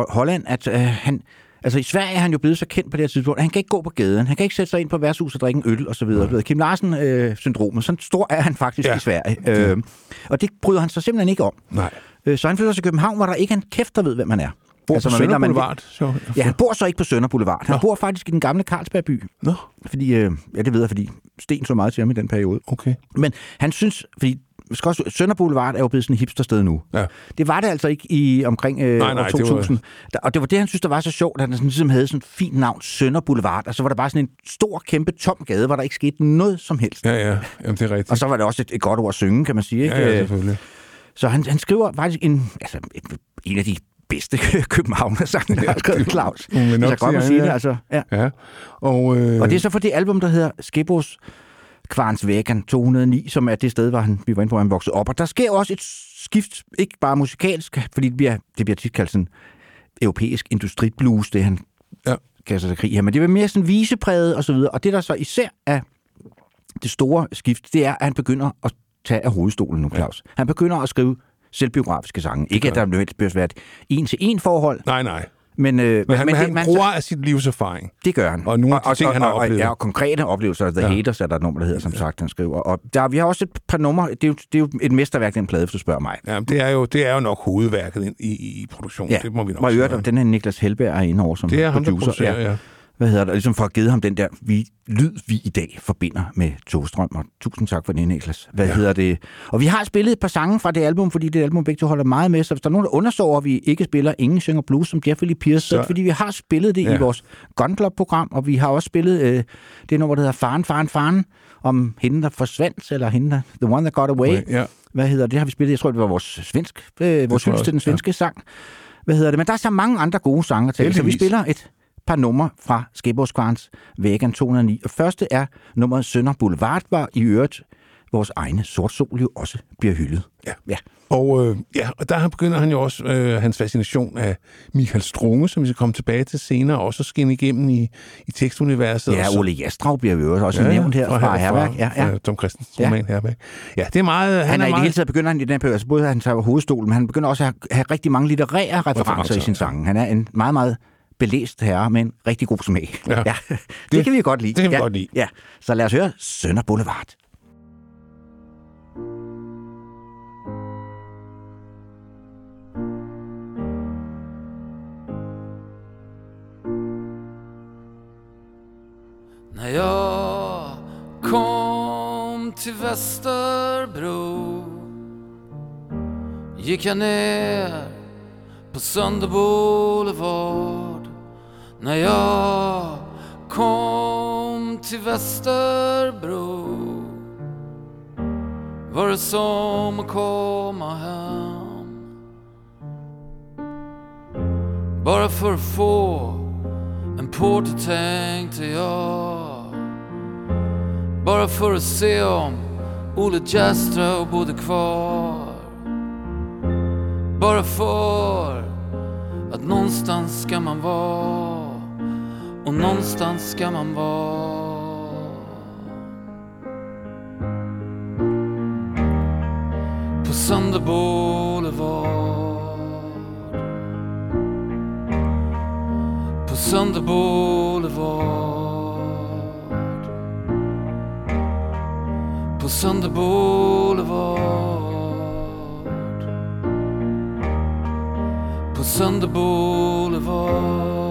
Holland, at han... Altså i Sverige er han jo blevet så kendt på det her tidspunkt, at han kan ikke gå på gaden, han kan ikke sætte sig ind på værtshus og drikke en øl og så videre. Kim Larsen-syndromet, sådan stor er han faktisk i Sverige. Og det bryder han sig simpelthen ikke om. Nej. Så han flytter til København, hvor der ikke er en kæft, der ved, hvem man er. Bor altså, på Sønder Boulevard? Ja, han bor så ikke på Sønder Boulevard. Han bor faktisk i den gamle Carlsbergby. Nå. Fordi, ja, det ved jeg, fordi Sten så meget til ham i den periode. Okay. Men han synes, fordi Sønder Boulevard er jo blevet sådan et hipstersted nu. Ja. Det var det altså ikke i omkring år 2000. Det var... Og det var det, han synes, der var så sjovt, at han sådan, ligesom havde sådan et fint navn, Sønder Boulevard, og så var der bare sådan en stor, kæmpe, tom gade, hvor der ikke skete noget som helst. Ja, ja. Jamen, det er rigtigt. Og så var det også et godt ord at synge, kan man sige. Ikke? Ja, selvfølgelig. Så han skriver faktisk en af de bedste københavnersange, der har skrevet Claus. Men så godt man sige det, altså. Ja. Ja. Og det er så for det album, der hedder Skebokvarnsvägen 209, som er det sted, hvor vi var inde på, han voksede op. Og der sker også et skift, ikke bare musikalsk, fordi det bliver tit kaldt sådan europæisk industriblues, det han kaster sig krig her. Men det bliver mere sådan visepræget og så videre. Og det, der så især er det store skift, det er, at han begynder at tage af hovedstolen nu, Claus. Han begynder at skrive selvbiografiske sange. Ikke, at der nødvendigvis bør være et en-til-en forhold. Nej, nej. Men han bruger af sit livserfaring. Det gør han. Og nogle af de ting, han har oplevet. Ja, og konkrete oplevelser. The Haters er der et nummer, der hedder, som sagt, han skriver. Og vi har også et par numre. Det er jo et mesterværk, den plade, hvis du spørger mig. Ja, det er jo nok hovedværket i produktionen. Ja. Det må vi nok sige. Og den her Niklas Hellberg er inde over som producer. Det er producer. Han, der producerer. Hvad hedder det? Ligesom for at give ham den der lyd, vi i dag forbinder med Thåström. Og tusind tak for det, Niklas. Hvad hedder det? Og vi har spillet et par sange fra det album, fordi det album begge to holder meget med. Så hvis der er nogen, der undersøger, at vi ikke spiller Ingen synger blues, som Jeffrey Pierce, så fordi vi har spillet det i vores Gun Club-program, og vi har også spillet det nummer, der hedder Faren, Faren, Faren, om hende, der forsvandt, eller hende, der, The One That Got Away. Okay, Hvad hedder det? Det har vi spillet. Jeg tror, det var vores hyldest til den svenske sang. Hvad hedder det? Men der er så mange andre gode sanger til. Så vi spiller et par numre fra Skebokvarnsvägen 209. Og første er nummeret Sønder Boulevard, var i øvrigt vores egne Sort Sol jo også bliver hyldet. Ja. Og der begynder han jo også hans fascination af Michael Strunge, som vi skal komme tilbage til senere, og også skinne igennem i tekstuniverset. Ja, Ole Jastrau bliver vi også nævnt her fra Herberg. Ja. Tom Christensens roman Herberg. Ja, det er meget... Han er i det hele taget begynder han i den her periode, altså både han tager hovedstolen, men han begynder også at have rigtig mange litterære referencer i sin sange. Han er en meget, meget belæst herre, men rigtig god smag. Ja. Ja. Det kan vi godt lide. Det kan vi godt lide. Ja. Så lad os høre Sønder Boulevard. Når jeg kom til Vesterbro, gik jeg ned på Sønder Boulevard. När jag kom till Västerbro var det som att komma hem, bara för att få en porter tänkte jag, bara för att se om Ole Jastrau bodde kvar, bara för att någonstans ska man vara. Och någonstans ska man vara. På Sönder Boulevard. På Sönder Boulevard. På Sönder Boulevard. På Sönder Boulevard.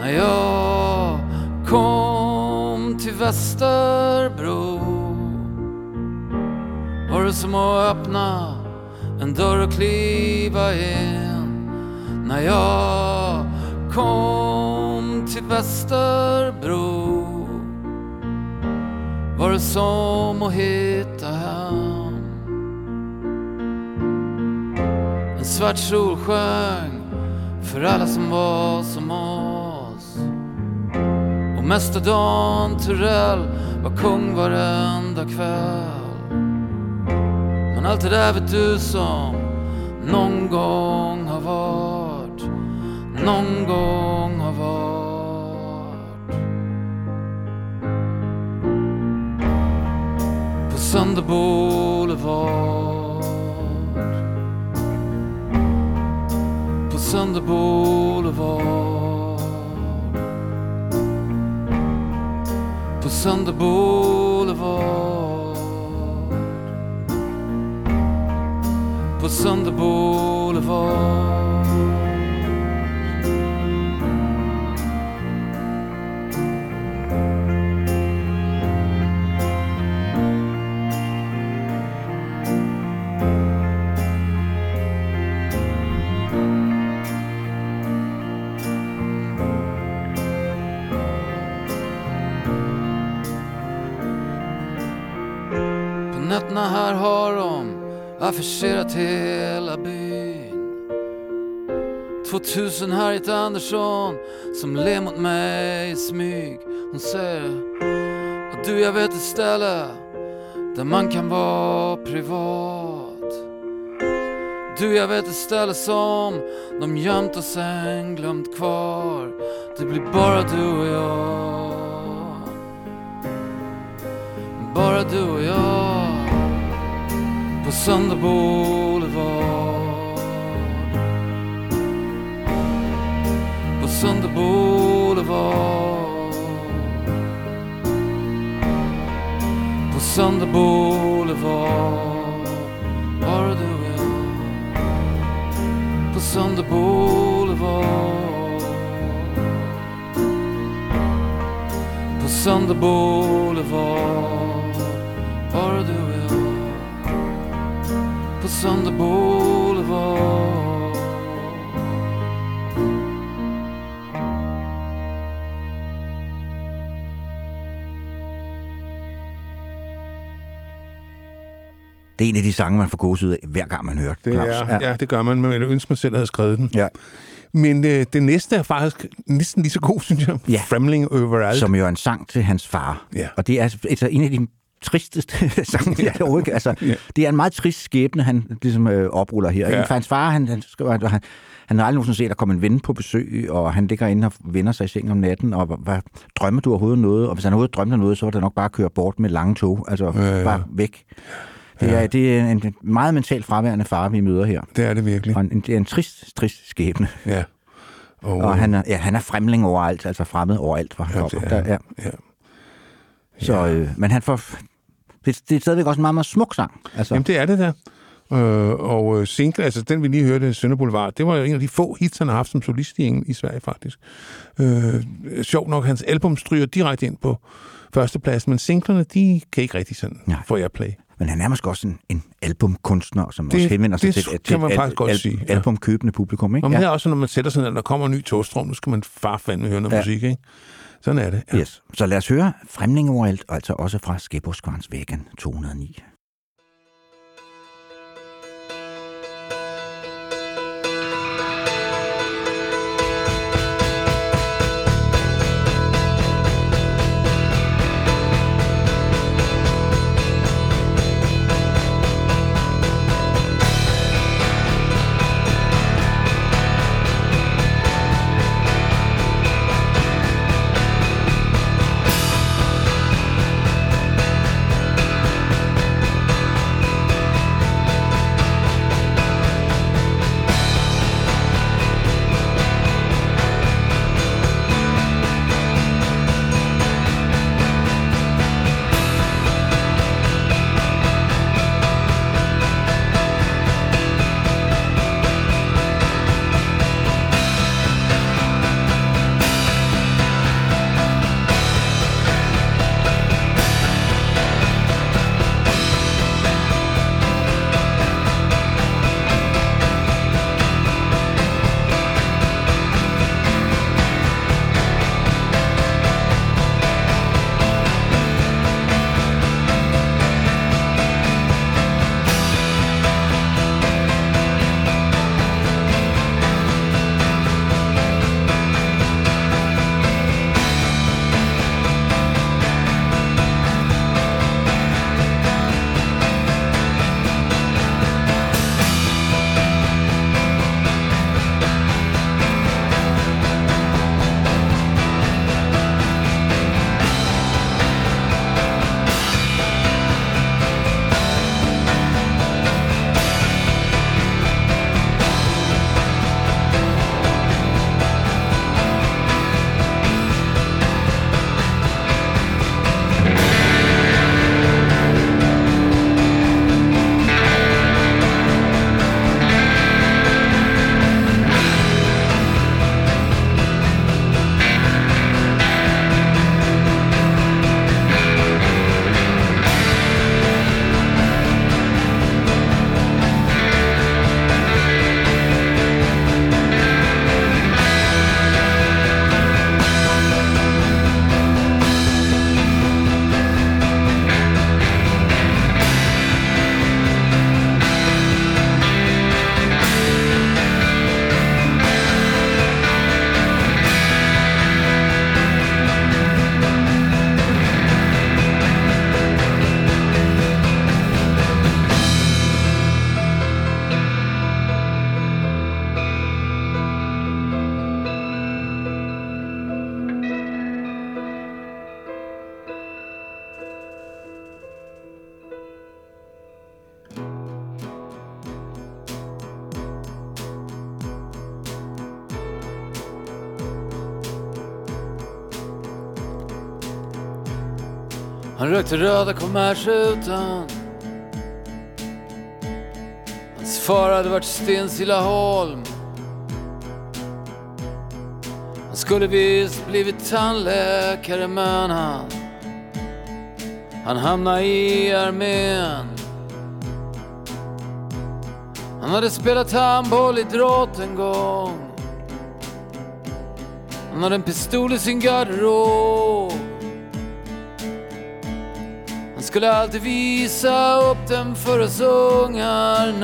När jag kom till Västerbro var det som att öppna en dörr och kliva in. När jag kom till Västerbro var det som att hitta hem. En svart sol sjöng för alla som var som oss. Mäster Dan Turell var kung varenda kväll. Men allt det där vet du som någon gång har varit, någon gång har varit. På Sönder Boulevard, på Sönder Boulevard, på Sönder Boulevard, på Sönder Boulevard. Nätterna här har de affischerat hela byn. 2000 Harriet Andersson som ler mot mig i smyg. Hon säger att du, jag vet ett ställe där man kan vara privat. Du, jag vet ett ställe som de gömt och sen glömt kvar. Det blir bara du och jag, bara du och jag. På Sönder Boulevard, på Sönder Boulevard, på Sönder Boulevard, bara du och jag. På Sönder Boulevard, på Sönder Boulevard, bara du och jag. På Sönder Boulevard. Det er en af de sange, man får gåsehud af, hver gang man hører det. Ja, det gør man, men jeg ønsker mig selv, at jeg havde skrevet den. Ja. Men det næste er faktisk næsten lige så god, synes jeg. Ja. Fremling Overalt. Som jo er en sang til hans far. Ja. Og det er altså en af de tristeste sang, jeg overhovedet. Altså, yeah. Det er en meget trist skæbne, han ligesom opruller her. Yeah. Hans far, han har aldrig nogensinde set, at der kom en ven på besøg, og han ligger inde og vender sig i sengen om natten, og drømmer du overhovedet noget? Og hvis han overhovedet drømte noget, så var det nok bare at køre bort med lange tog, altså bare væk. Det er en meget mentalt fraværende far, vi møder her. Det er det virkelig. Og det er en trist skæbne. Yeah. Og han er fremling overalt, altså fremmed overalt. Så, men han får... Det er stadigvæk også en meget, meget smuk sang. Altså. Jamen, det er det der. Og single, altså den vi lige hørte, Sønder Boulevard, det var jo en af de få hits, han har haft som solist i Sverige, faktisk. Sjovt nok, hans album stryger direkte ind på førstepladsen, men singlerne, de kan ikke rigtig sådan få airplay. Men han er måske også en albumkunstner, som også henvender sig til et albumkøbende publikum, ikke? Og det er også, når man sætter sådan, at der kommer en ny Thåström, nu skal man fandme høre noget musik, ikke? Sådan er det. Ja. Yes. Så lad os høre Fremling Overalt, altså også fra Skebokvarnsvägen 209. Han rökte röda kommersrutan. Hans far hade varit Stensillaholm. Han skulle visst blivit tandläkare, men han hamnade i armén. Han hade spelat handboll i drott en gång. Han hade en pistol i sin garderob. Han skulle alltid visa upp den för oss ungar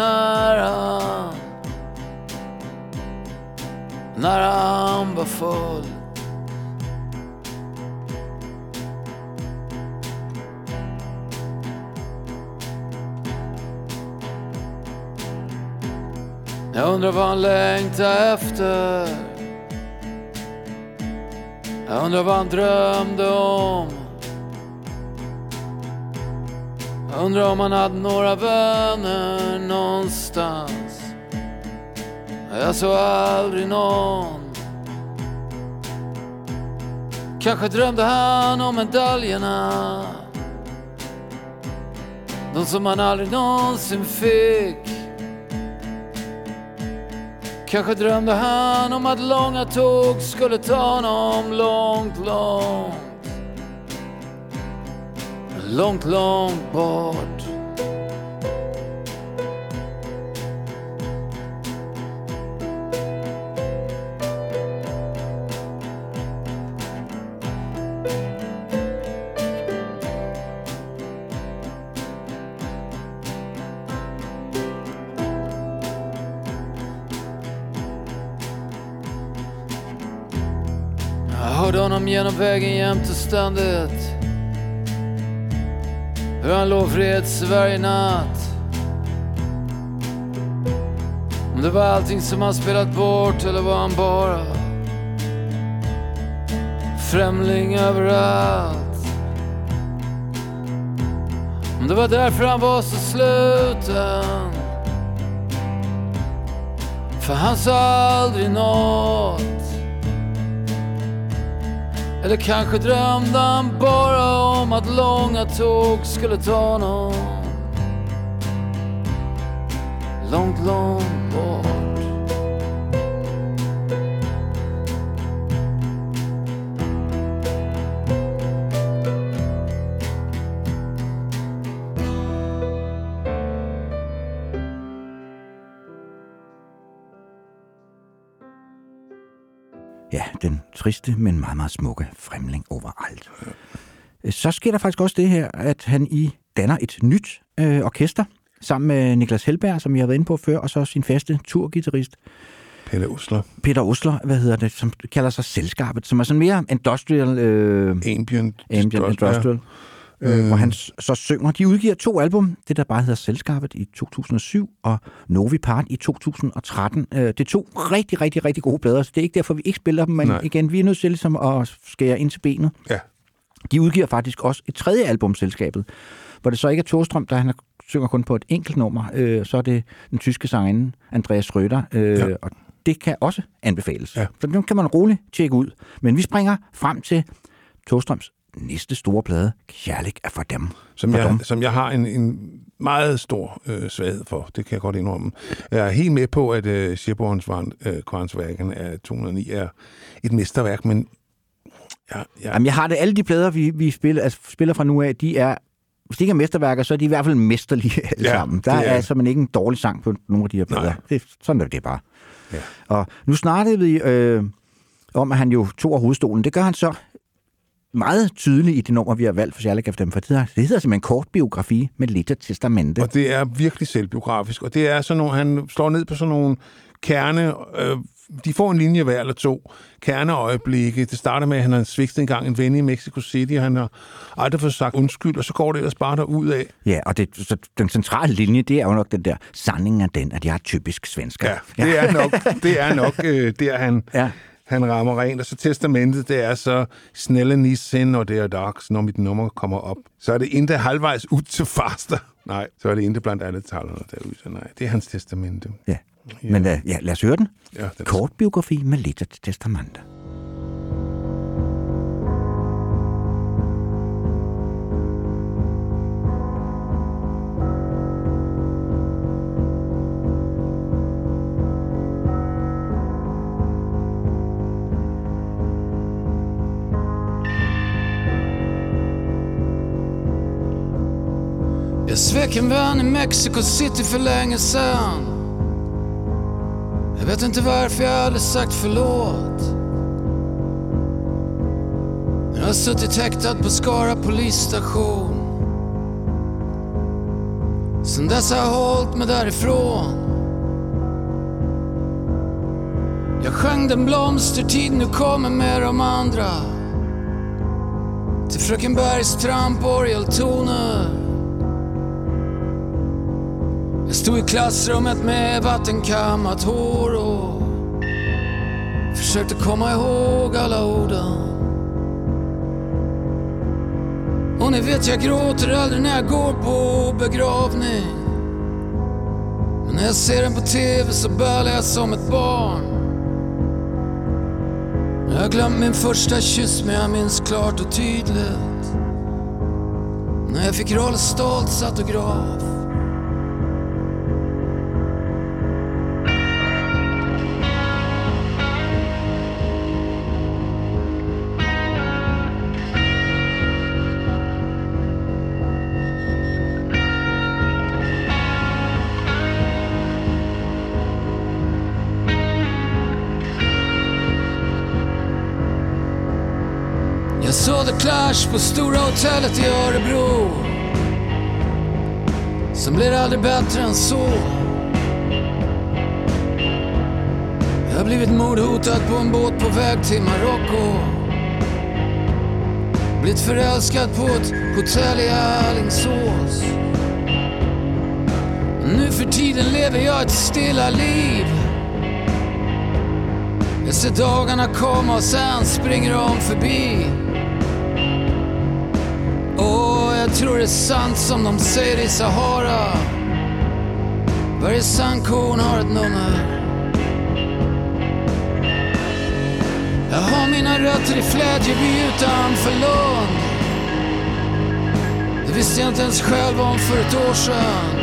när han var full. Jag undrar vad han längtade efter. Jag undrar vad han drömde om. Jag undrar om han hade några vänner någonstans. Jag såg aldrig någon. Kanske drömde han om medaljerna, de som han aldrig någonsin fick. Kanske drömde han om att långa tåg skulle ta honom långt bort. Genom vägen jämt och ständigt, hur han låg freds varje natt. Om det var allting som han spelat bort, eller var han bara främling överallt. Om det var därför han var så sluten, för han sa aldrig något. Eller kanske drömde han bara om att långa tåg skulle ta honom långt bort. Ja, den triste, men meget, meget smukke fremling overalt. Så sker der faktisk også det her, at han danner et nyt orkester, sammen med Niklas Hellberg, som jeg har været inde på før, og så sin faste turgitarrist. Peter Osler, som kalder sig Selskabet, som er sådan mere industrial... Ambient industrial. Hvor han så synger. De udgiver 2 album, det der bare hedder Selskabet i 2007 og Novi Part i 2013. Det er 2 rigtig, rigtig, rigtig gode plader, så det er ikke derfor, vi ikke spiller dem, men igen, vi er nødt til ligesom at skære ind til benet. Ja. De udgiver faktisk også et 3. album, Selskabet, hvor det så ikke er Thåström, der han synger kun på et enkelt nummer, så er det den tyske sanger Andreas Röder, og det kan også anbefales. Ja. Så den kan man roligt tjekke ud. Men vi springer frem til Thåströms næste store plade, Kærlighed er for dem. Som jeg har en meget stor svaghed for, det kan jeg godt indrømme. Jeg er helt med på, at Skebokvarnsvägen af 209 er et mesterværk, men... Jamen, jeg har det. Alle de plader, vi spiller fra nu af, de er... Hvis det ikke er mesterværker, så er de i hvert fald mesterlige alle sammen. Der er simpelthen ikke en dårlig sang på nogle af de her plader. Sådan er det bare. Ja. Og nu snakkede vi om, at han jo tog af hovedstolen. Det gør han så meget tydeligt i det nummer, vi har valgt for Kærlighed er for dem, for det hedder simpelthen kort biografi med lidt af testamente. Og det er virkelig selvbiografisk, og det er sådan nogle, han slår ned på sådan nogle kerne, de får en linje hver eller 2, kerneøjeblikke. Det starter med, at han har svigtet engang en ven i Mexico City, og han har aldrig fået sagt undskyld, og så går det ellers bare derudad. Ja, og så den centrale linje, det er jo nok den der, sandingen er den, at jeg er typisk svensker. Ja, det er nok, der han... Ja. Han rammer rent, og så testamentet, det er så snelle nissen, og det er dags, når mit nummer kommer op. Så er det ikke halvvejs ud til faster. Nej, så er det ikke blandt alle talerne derude. Nej, det er hans testamente. Ja, ja. Men lad os høre den. Ja, kort biografi med lidt af testamentet. Jag svek en vän i Mexico City för länge sedan. Jag vet inte varför jag aldrig sagt förlåt. Jag har suttit häktad på Skara polisstation. Sen dess har jag hållit mig därifrån. Jag sjöng den blomstertid, nu kommer med de andra. Till fröken Bergs tramp, orgeltoner. Jag stod i klassrummet med vattenkammat hår och försökte komma ihåg alla orden. Och ni vet jag gråter aldrig när jag går på begravning. Men när jag ser den på tv så bölar jag som ett barn. Jag har glömt min första kyss, men jag minns klart och tydligt när jag fick Rolf Stoltz autograf. Så The Clash på Stora hotellet i Örebro. Sen blir det aldrig bättre än så. Jag har blivit mordhotad på en båt på väg till Marocko. Blivit förälskad på ett hotell i Alingsås. Nu för tiden lever jag ett stilla liv. Jag ser dagarna komma och sen springer de förbi. Jag tror det är sant som de säger i Sahara. Varje sandkorn har ett nummer. Jag har mina rötter i Fläderby utanför Lund. Det visste jag inte ens själv om för ett år sedan.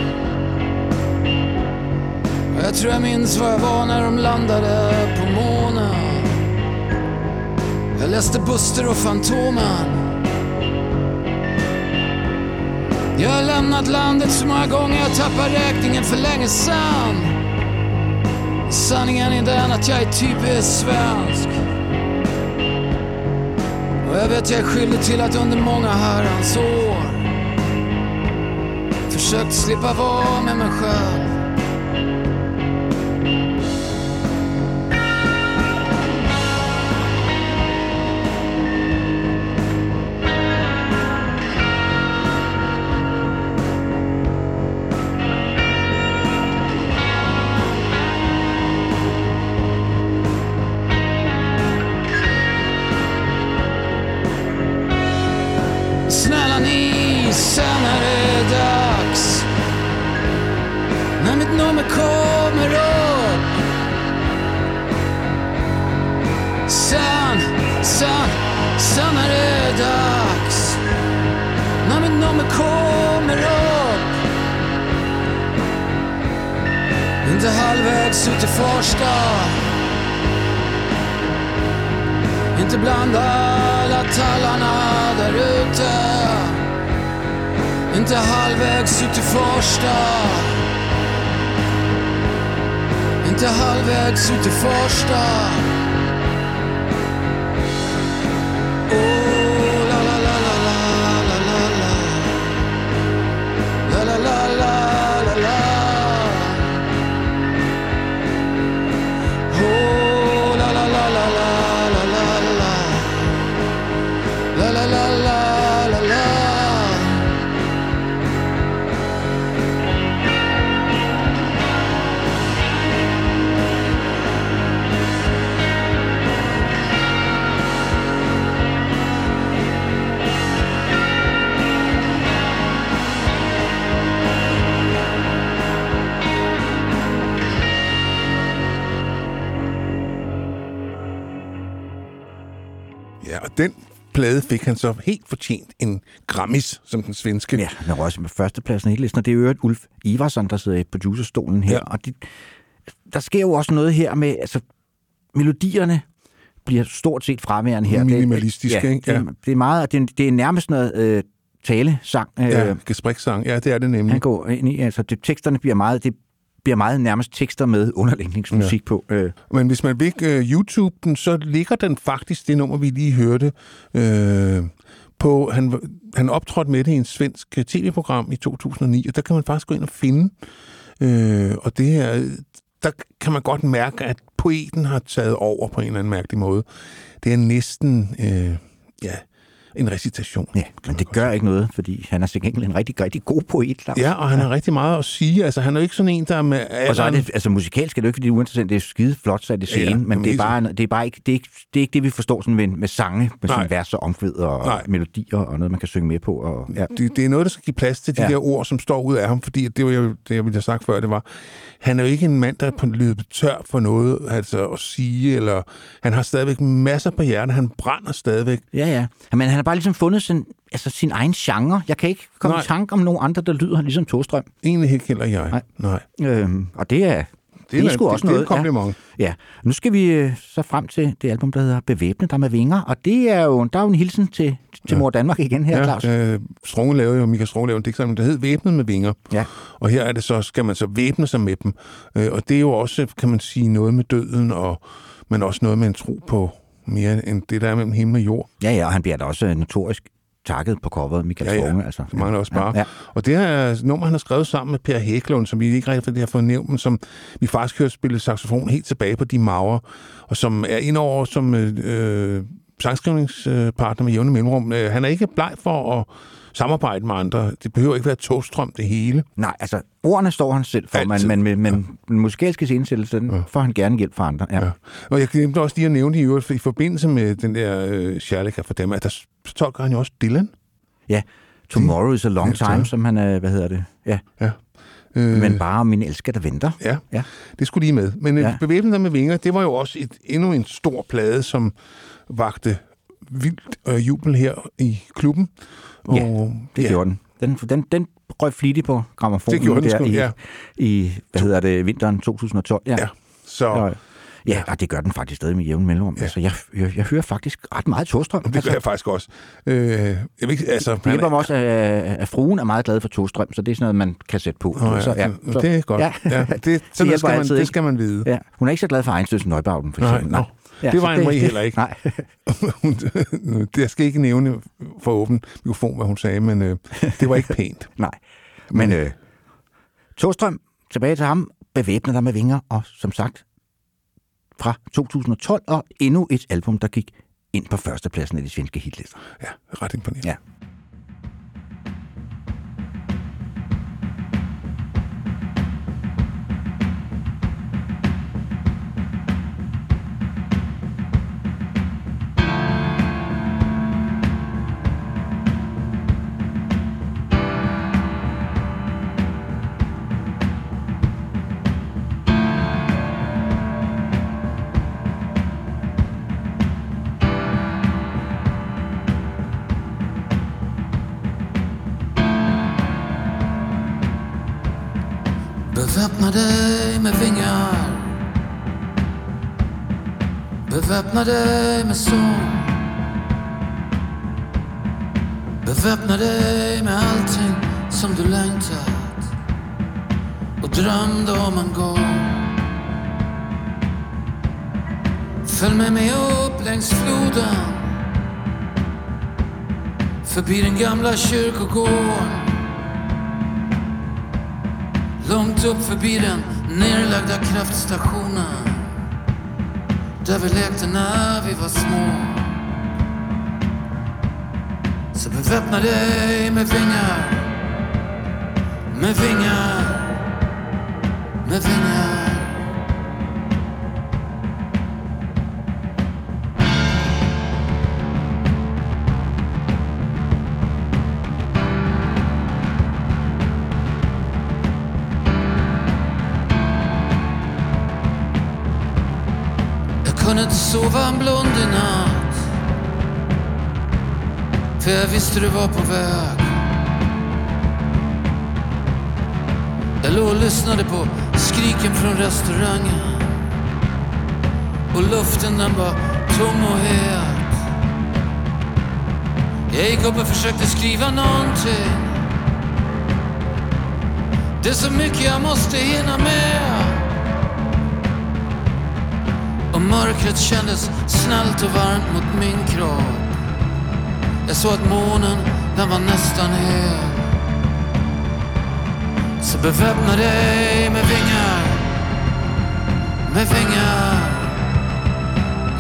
Och jag tror jag minns var jag var när de landade på månen. Jag läste Buster och Fantomen. Jag har lämnat landet så många gånger jag tappar räkningen för länge sedan. Sanningen är den att jag är typiskt svensk. Och jag vet jag är skyldig till att under många herrans år försökt slippa vara med mig själv. Plade fik han så helt fortjent en Grammis, som den svenske. Ja, han var også med førstepladsen i hitlisten, og det er jo Ulf Ivarsson, der sidder i producerstolen her. Ja. Og det, der sker jo også noget her med, altså, melodierne bliver stort set fraværende her. Minimalistiske, det, ja, det er meget, det er nærmest noget talesang. Ja, gesprek-sang. Ja, det er det nemlig. Han går ind i, altså teksterne bliver meget... bliver meget nærmest tekster med underlægningsmusik på. Men hvis man vil YouTube den, så ligger den faktisk, det nummer, vi lige hørte, på... Han optrådte med det i en svensk tv-program i 2009, og der kan man faktisk gå ind og finde. Og det her, der kan man godt mærke, at poeten har taget over på en eller anden mærkelig måde. Det er næsten... en recitation. Ja, men det gør ikke noget, fordi han er selvfølgelig en rigtig, rigtig god poet. Lars. Ja, og han har rigtig meget at sige. Altså, han er jo ikke sådan en, der er med... Og så er det, altså musikalsk er det jo ikke, fordi det er uinteressant. Det er skide flot, så er det scene, ja, men det er ikke det, vi forstår sådan med sange, med sådan vers og omkvæd og melodier og noget, man kan synge med på. Og, ja. det er noget, der skal give plads til de der ord, som står ud af ham, fordi det var jo det, jeg ville have sagt før, det var, han er jo ikke en mand, der er løbet tør for noget altså at sige, eller han har stadigvæk masser på hjertet, han brænder stadigvæk. Ja, men han har bare ligesom fundet sin egen genre. Jeg kan ikke komme i tanke om nogen andre, der lyder ligesom Thåström. Egentlig helt heller jeg. Nej. Og det er sgu også noget. Det er et kompliment. Ja. Nu skal vi så frem til det album, der hedder Bevæbnet der med vinger, og det er jo, der er jo en hilsen til Mor Danmark igen her, Claus. Ja, Strunge lavede jo, Michael Strunge lavede en digtsamling, der hed Væbnet med vinger. Ja. Og her er det så, skal man så væbne sig med dem. Og det er jo også, kan man sige, noget med døden, men også noget med en tro på mere end det, der er mellem himmel og jord. Ja, og han bliver da også notorisk takket på coveret, Michael Strunge. Altså. Det mangler også bare. Ja. Og det her nummer, han har skrevet sammen med Per Hæklund, som vi ikke rigtig har fået nævnt, men som vi faktisk hørte spille saxofon helt tilbage på de maver, og som er indover som sangskrivningspartner med jævne mellemrum. Han er ikke bleg for at samarbejde med andre. Det behøver ikke være Thåström det hele. Nej, altså ordene står han selv for, men den musikalske indsættelse, den får han gerne hjælp fra andre. Ja. Og jeg glemte også lige at nævne det i øvrigt, i forbindelse med den der Sherlock for dem, at der tolker han jo også Dylan. Ja, Tomorrow is a long time, som han, Ja. Men bare min elsker, der venter. Ja, det skulle lige med. Men Bevæbnet der med vinger, det var jo også endnu en stor plade, som vagte vildt jubel her i klubben. Og, det gjorde den. Den røg flittigt på gramofonen der i vinteren 2012. Ja. Så... Ja, og det gør den faktisk stadig med jævn mellemrum. Ja. Altså, jeg hører faktisk ret meget Thåström. Det gør jeg faktisk også. Det hjælper mig også, at fruen er meget glad for Thåström, så det er sådan noget, man kan sætte på. Så det er godt. Ja. Det skal man vide. Ja. Hun er ikke så glad for Einstøds Nøjbauden, for eksempel. Nej. Ja, det var en Marie heller ikke. Nej. Jeg skal ikke nævne for åben mikrofon, hvad hun sagde, men det var ikke pænt. Nej, men Thåström, tilbage til ham, Bevæbnet der med vinger, og som sagt, fra 2012, og endnu et album, der gik ind på førstepladsen af de svenske hitlister. Ja, ret imponerende. Ja. Bevæbna dig med vingar, bevæbna dig med sol, bevæbna dig med allting som du längtat och drömde om en gång. Följ med mig upp längs floden, förbi den gamla kyrkogården, långt upp förbi den nerlagda kraftstationen, där vi lekte när vi var små. Så beväpna dig med vingar, med vingar, med vingar. Jag kunde inte sova en blund i natt, för jag visste du var på väg. Jag låg och lyssnade på skriken från restaurangen, och luften den var tom och het. Jag gick upp och försökte skriva någonting. Det är så mycket jag måste hinna med. Och mörkret kändes snällt och varmt mot min kropp. Jag såg att månen, den var nästan hel. Så beväpna dig med vingar, med vingar,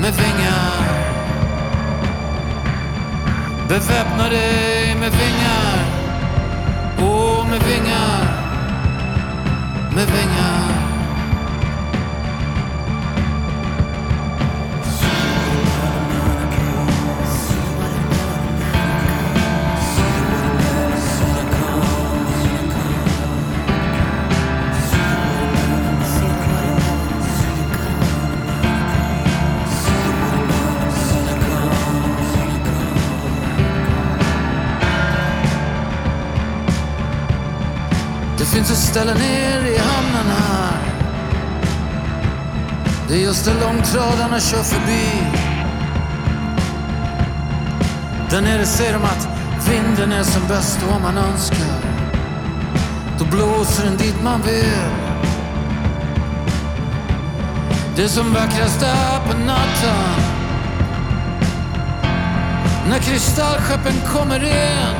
med vingar. Beväpna dig med vingar, åh, med vingar, med vingar. Så ställa ner i hamnen här. Det är just där långtradarna kör förbi. Där nere ser de att vinden är som bäst om man önskar. Då blåser den dit man vill. Det är som vackrast där på natten, när kristallskeppen kommer in.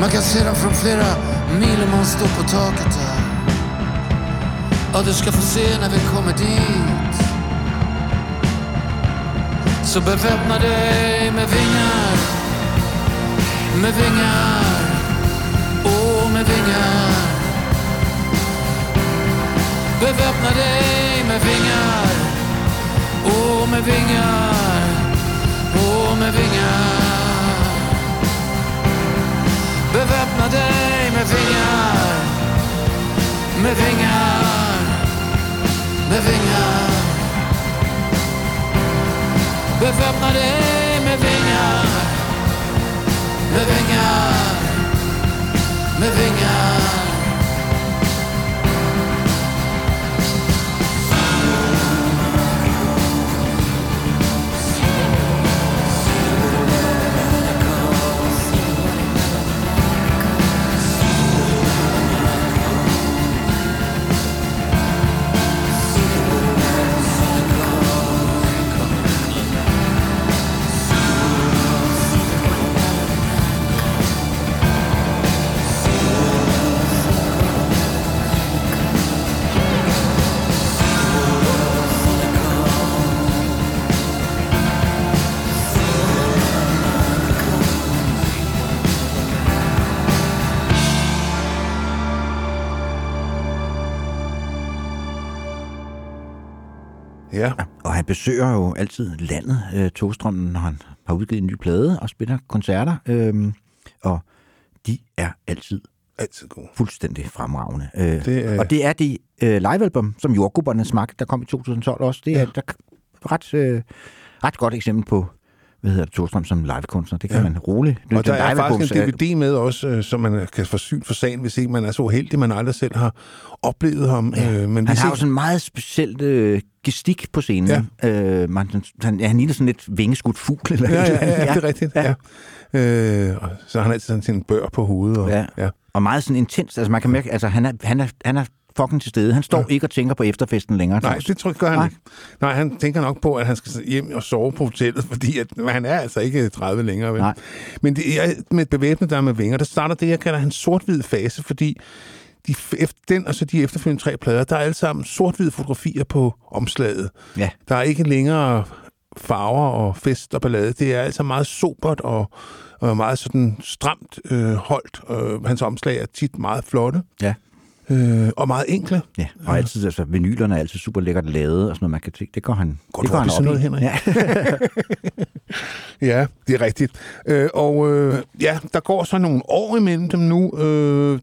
Man kan se dem från flera mil om man står på taket där. Ja, du ska få se när vi kommer dit. Så beväpna dig med vingar, med vingar, åh, med vingar. Beväpna dig med vingar, åh, med vingar, åh, med vingar. Beväpna dig med vingar, med vingar, med vingar. Beväpna dig med vingar, med vingar, med vingar. Ja. Og han besøger jo altid landet, Thåström, når han har udgivet en ny plade og spiller koncerter. Og de er altid gode. Fuldstændig fremragende. Og det er det livealbum, som Jordgubberne smagte, der kom i 2012 også. Det er et ret godt eksempel på Thåström som livekunstner. Det kan man roligt. Og der er faktisk en DVD med også, som man kan få syn for sagen, hvis ikke man er så heldig, man aldrig selv har oplevet ham. Ja. Men han har jo sådan en meget speciel gestik på scenen. Ja. Han ligner sådan lidt vingeskudt fugl. Eller ja, det er rigtigt. Ja. Ja. Og så har han altid sådan sin bør på hovedet. Og, ja. Og meget sådan intens. Altså man kan mærke, altså han er fucking til stede. Han står ikke og tænker på efterfesten længere. Nej, det tror jeg gør han ikke. Nej, han tænker nok på, at han skal hjem og sove på hotellet, fordi han er altså ikke 30 længere. Vel? Men det er med et bevæbnet der med vinger, der starter det, jeg kalder hans sort-hvid fase, fordi den og så de efterfølgende tre plader, der er alle sammen sort-hvide fotografier på omslaget. Ja. Der er ikke længere farver og fest og ballade. Det er altså meget sobert og meget sådan stramt holdt. Hans omslag er tit meget flotte. Ja. Og meget enkle. Ja, og altid, altså, vinylerne er altid super lækkert lavet, og sådan noget, man kan tænke, det går han op i. Godt, det sådan noget, Henrik. Ja. Ja, det er rigtigt. Der går så nogle år imellem dem nu.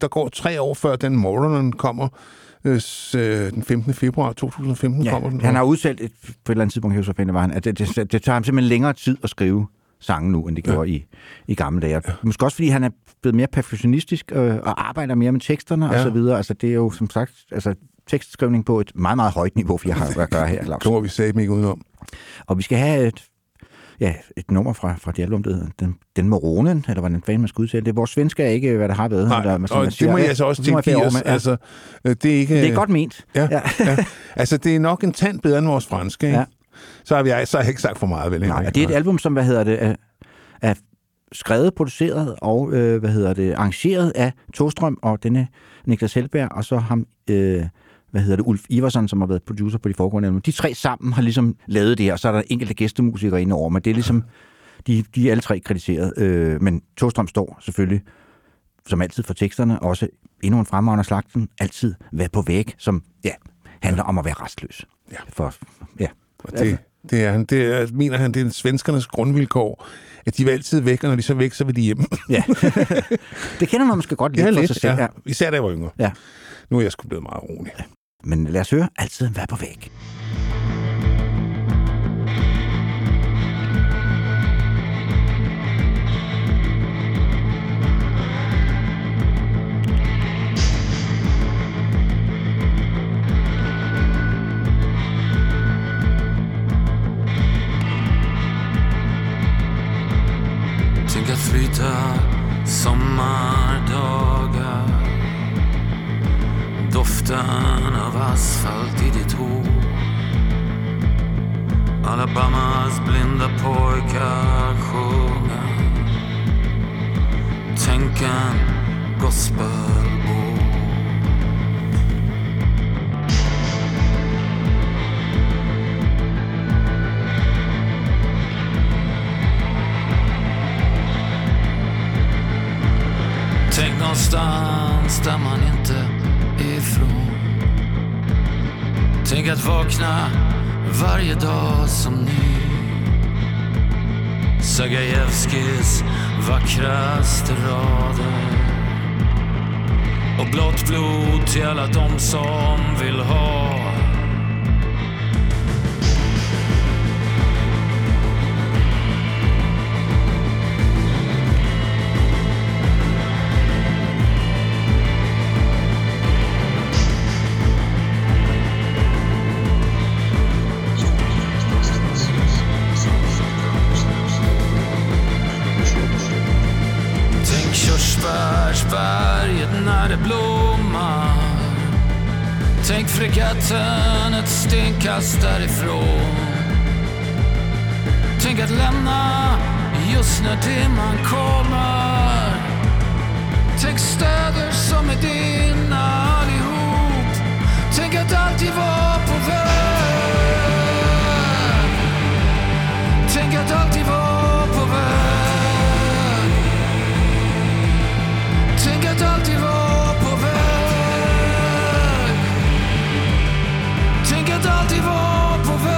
Der går 3 år, før den Morronen kommer. Den 15. februar 2015 kommer den. Han har udtalt på et eller andet tidspunkt, at det tager ham simpelthen længere tid at skrive sange nu, end det gjorde i gamle dage. Ja. Måske også, fordi han er blevet mere perfektionistisk og arbejder mere med teksterne og så videre. Altså, det er jo, som sagt, altså, tekstskrivning på et meget, meget højt niveau, vi har at gøre her. Kommer vi sagde dem ikke udenom. Og vi skal have ja, et nummer fra det album, den Moronen, eller var den fan, man skulle udtale det. Vores svensker er ikke, hvad der har været. Nej, der, man, og man siger, det må jeg altså også tænke over. Ja. Altså, det er godt ment. Ja, ja. Ja. Altså, det er nok en tand bedre end vores franske, ikke? Ja. Så har jeg ikke sagt for meget, vel? Nej, og det er et album, som, er skrevet, produceret og, arrangeret af Thåström og denne Niklas Hellberg, og så ham... Ulf Ivarsson, som har været producer på de foregående album. De tre sammen har ligesom lavet det her, og så er der enkelte gæstemusikere inde over, men det er ligesom, de er alle tre kritiseret. Men Thåström står selvfølgelig, som altid for teksterne, også endnu en fremragende slagten, altid være på væg, som handler om at være restløs. Ja. Det er svenskernes grundvilkår, at de vil altid væk, og når de så er væk, så vil de hjem. Ja. Det kender man måske godt lidt for sig selv. Ja. Især da jeg var yngre. Ja. Nu er jeg sgu blevet meget rolig. Ja. Men lad os høre, altid vær på væg. Tænk at flytte sommardagar. Doften av asfalt i ditt hår. Alabamas blinda pojkar sjunger. Tänk en gospelbåt. Tänk någonstans där man inte ifrån. Tänk att vakna varje dag som ny. Sagajevskis vackraste rader. Och blått blod till alla de som vill ha. Tänk fregatten ett stenkast därifrån. Tänk att lämna just när dimman kommer. Tänk städer som är dina allihop. Tänk att alltid vara på väg. Tänk att alltid vara på väg. Tänk att alltid vara. Alltid var på väg.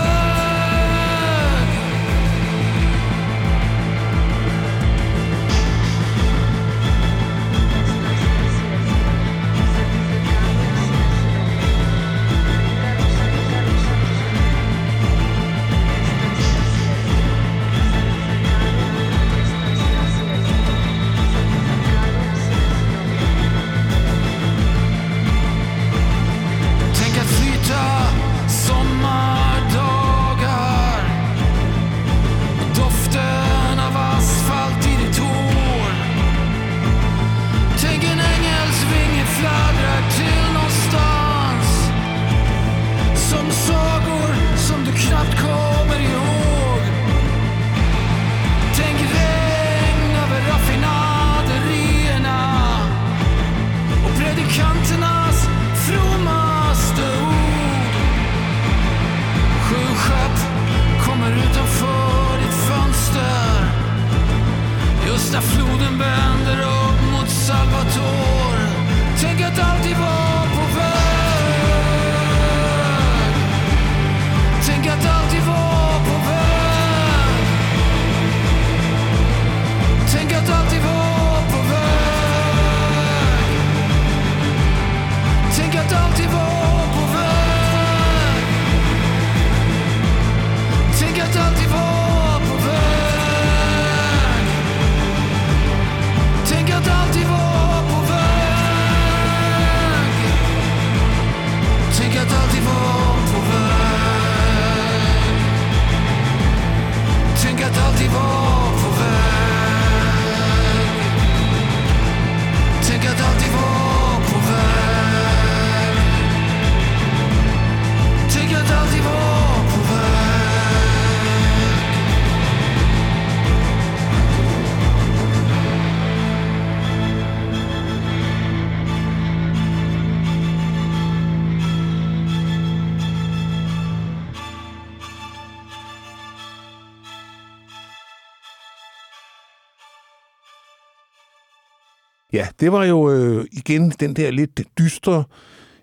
Ja, det var jo igen den der lidt dystre,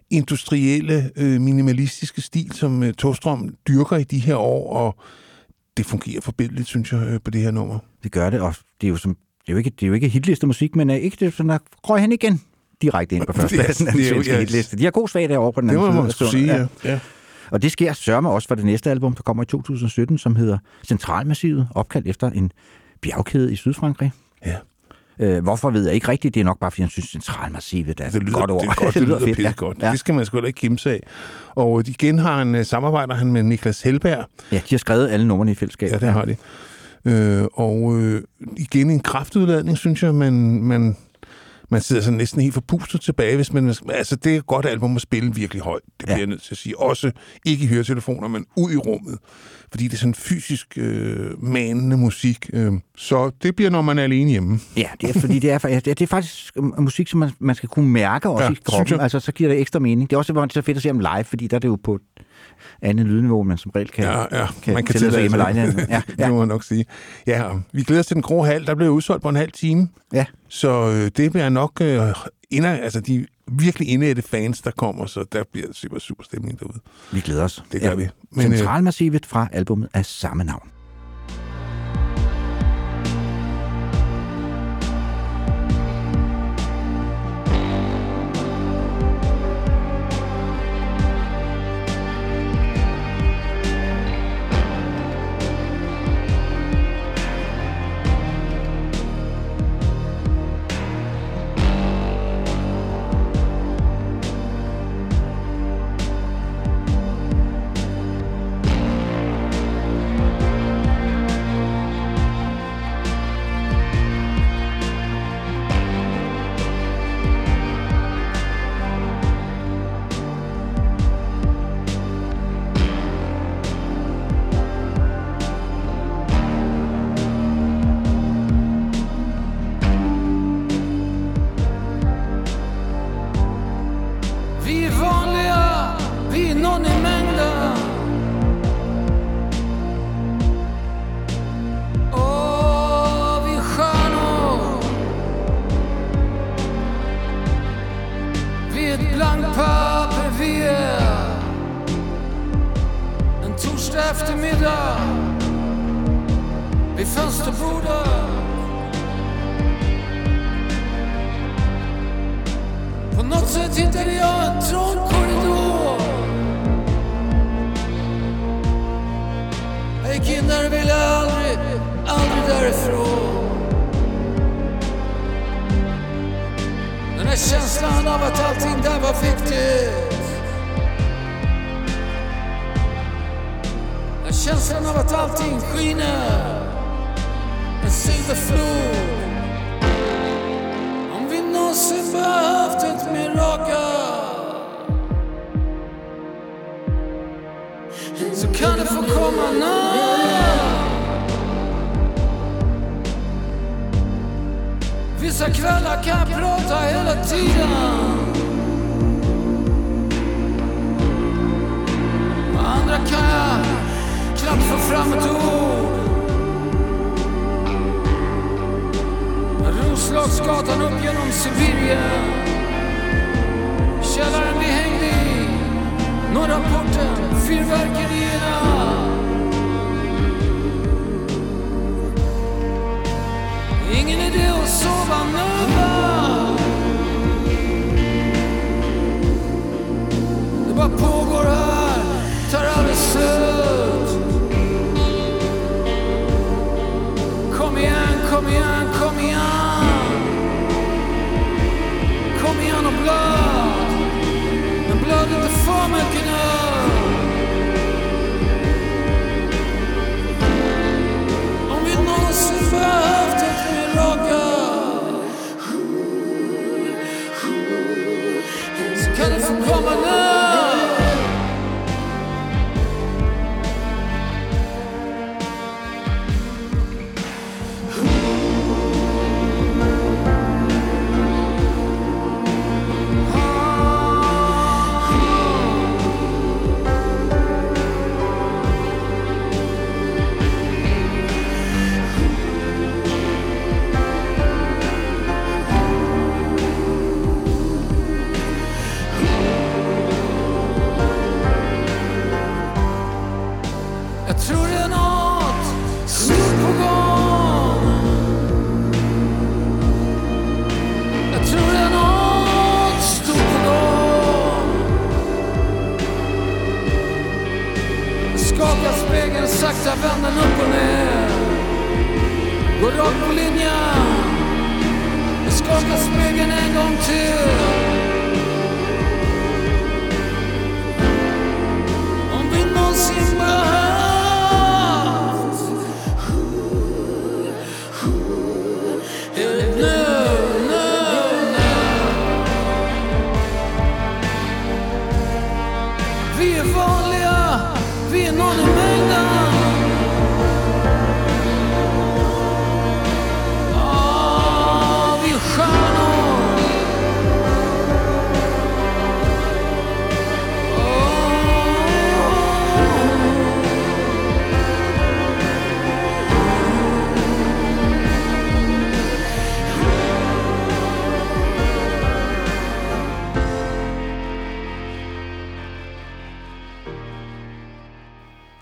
industrielle, minimalistiske stil, som Thåström dyrker i de her år, og det fungerer forbilledligt, synes jeg, på det her nummer. Det gør det, og det er jo, det er jo ikke hitliste musik, men ikke det, sådan at røg hen igen direkte ind på førstepladsen af den svenske hitliste. De har god svag derovre på den anden side. Det må man også sige, ja. Og det sker sørme også for det næste album, der kommer i 2017, som hedder Centralmassivet, opkaldt efter en bjergkæde i Sydfrankrig. Ja. Hvorfor ved jeg ikke rigtigt? Det er nok bare, fordi han synes, Centralmassivet er et godt ord. Det lyder fedt. Ja. Godt. Ja. Det skal man sgu da ikke kimse af. Og igen har han, samarbejder han med Niklas Hellberg. Ja, de har skrevet alle numrene i fællesskab. Ja, det har de. Igen en kraftudladning, synes jeg, man sidder sådan næsten helt forpustet tilbage, hvis man... Altså, det er et godt album at spille virkelig højt. Det bliver jeg nødt til at sige. Også ikke i høretelefoner, men ud i rummet. Fordi det er sådan fysisk manende musik. Så det bliver, når man er alene hjemme. Ja, det er, fordi det er faktisk musik, som man skal kunne mærke også i kroppen. Altså, så giver det ekstra mening. Det er også så fedt at se om live, fordi der er det jo på et andet lydniveau, man som regel kan tælle sig hjemme alene. Ja, det må man nok sige. Ja, vi glæder os til Den Grå Hal. Der blev udsolgt på en halv time. Ja. Så det bliver nok de virkelig indætte fans, der kommer, så der bliver super stemning derude. Vi glæder os. Det gør vi. Men, Centralmassivet fra albumet af samme navn.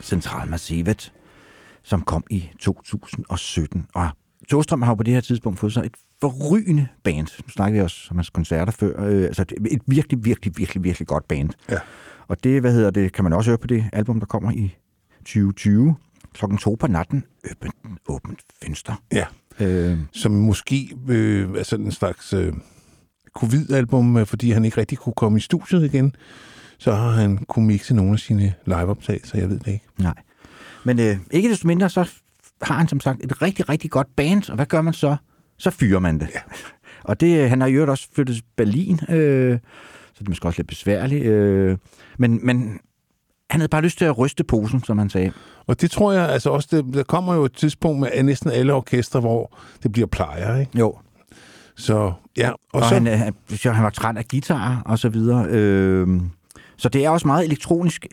Centralmassivet, som kom i 2017. Og Thåström har på det her tidspunkt fået sig et forrygende band. Nu snakkede vi også om hans koncerter før. Altså et virkelig godt band. Ja. Og det, kan man også høre på det album, der kommer i 2020. 2:00 p.n. Åbent fønster. Ja. Som måske altså en slags covid-album, fordi han ikke rigtig kunne komme i studiet igen. Så har han kunne mixe nogle af sine liveoptagelser, jeg ved det ikke. Nej, men ikke desto mindre, så har han som sagt et rigtig godt band, og hvad gør man så? Så fyrer man det. Ja. Og det, han har i øvrigt også flyttet til Berlin, så det er måske også lidt besværligt, men han havde bare lyst til at ryste posen, som han sagde. Og det tror jeg, altså også, der kommer jo et tidspunkt med næsten alle orkestre, hvor det bliver plejer, ikke? Jo. Så, ja. Og så... Han var træt af guitar og så videre, så det er også meget elektronisk,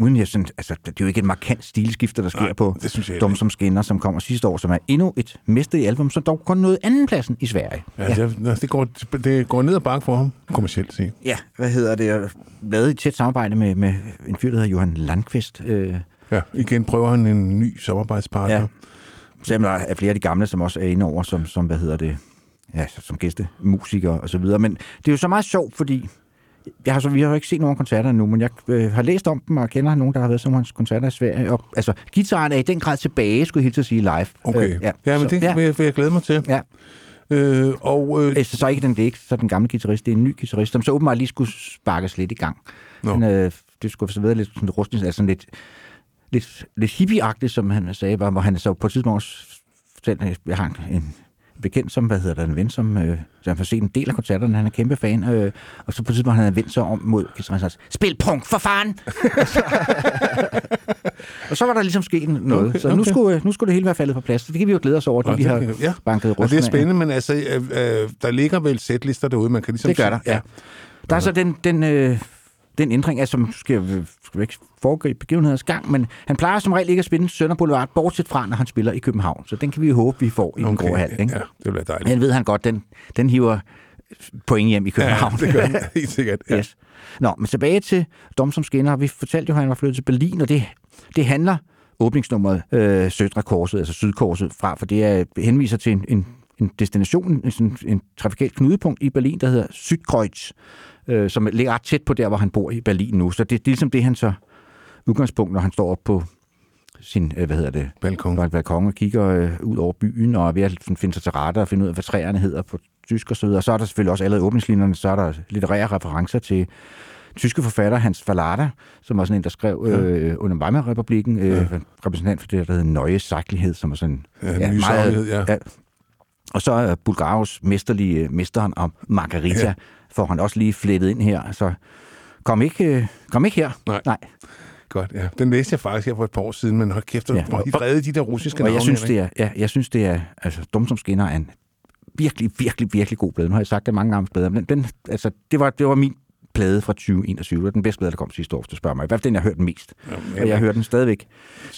uden jeg synes, altså det er jo ikke et markant stilskifte, der sker på Dom som Skinner, som kommer sidste år, som er endnu et mesterligt album, som dog kun nåede andenpladsen i Sverige. Ja, ja. Det går ned ad bakke for ham, kommercielt set. Ja, jeg lavede et tæt samarbejde med en fyr, der hedder Johan Landqvist. Ja, igen prøver han en ny samarbejdspartner. Ja. Selvom der er flere af de gamle, som også er inde over, som ja, som gæstemusikere og så videre. Men det er jo så meget sjovt, fordi... Vi har jo ikke set nogen koncerter endnu, men jeg har læst om dem og kender nogen, der har været sådan nogle koncerter i Sverige. Og, altså, guitaren er i den grad tilbage, skulle jeg helt at sige, live. Okay. Vil jeg glæde mig til. Ja. Så ikke den væk, så den gamle guitarist, det er en ny guitarist, som så åbenbart lige skulle sparkes lidt i gang. No. Men, det skulle så være lidt sådan rustigt, altså lidt hippie-agtigt, som han sagde, hvor han så på et tidspunkt selv, jeg har en bekendt som, en ven, som han får set en del af koncerterne, han er kæmpe fan, og så på et tidspunkt, han havde vendt sig om mod guitaristen, spil punk for fanden! Og så var der ligesom sket noget, okay. Nu skulle det hele være faldet på plads, det kan vi jo glæde os over, at vi har banket rusten. Det er spændende, men altså, der ligger vel setlister derude, man kan ligesom... Det gør der, ja. Der er så den ændring, altså, skal vi ikke foregribe begivenheders gang, men han plejer som regel ikke at spille Sønder Boulevard, bortset fra, når han spiller i København. Så den kan vi håbe, vi får i Den Grå Hal. Ikke? Ja, det bliver dejligt. Men ved han godt, den hiver point hjem i København. Ja, det gør han helt sikkert. Ja. Yes. Nå, men tilbage til Dom som Skinner. Vi fortalte jo, at han var flyttet til Berlin, og det handler åbningsnummeret Sødre Korset, altså Sydkorset, fra, for det henviser til en destination, en trafikalt knudepunkt i Berlin, der hedder Südkreuz, som ligger ret tæt på der, hvor han bor i Berlin nu. Så det er ligesom det, han så udgangspunkt, når han står op på sin, balkon og kigger ud over byen, og er ved at finde sig til rette og finde ud af, hvad træerne hedder på tysk og så videre. Og så er der selvfølgelig også allerede åbningslinjerne, så er der litterære referencer til tyske forfatter Hans Fallada, som var sådan en, der skrev under Weimar-republikken, repræsentant for det, der hedder Nøje Saglighed, som var sådan... Og så er Bulgaros mesterlige mesteren om Margarita, får han også lige flettet ind her. Så kom ikke her. Nej. Godt, ja. Den læste jeg faktisk her for et par år siden, men hold kæft, hvor de vrede de der russiske navne. Jeg synes, det er altså, Dom som Skinner er en virkelig god plade. Nu har jeg sagt det mange gange bedre, men det var min plade fra 2021. Det var den bedste plade, der kom sidste år, hvis du spørger mig. I hvert fald den, jeg har hørt mest. Og jeg hører den stadigvæk.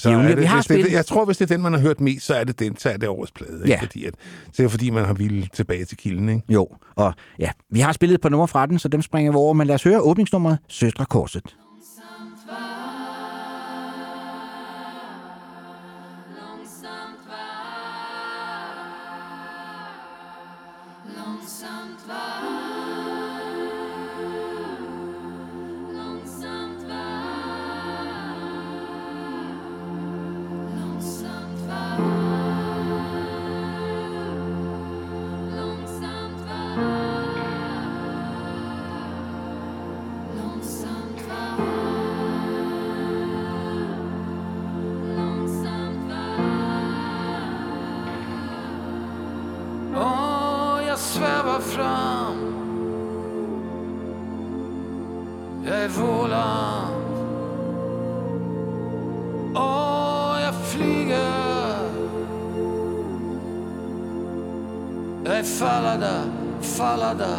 Jeg tror, hvis det er den, man har hørt mest, så er det den, så er det årets plade. Ikke? Ja. Fordi man har vildt tilbage til kilden, ikke? Jo, og ja, vi har spillet på nummer fra den, så dem springer vi over. Men lad os høre åbningsnummeret Søstre Korset. svävar fram. Jag är våland. Åh, jag flyger. Jag är fallada.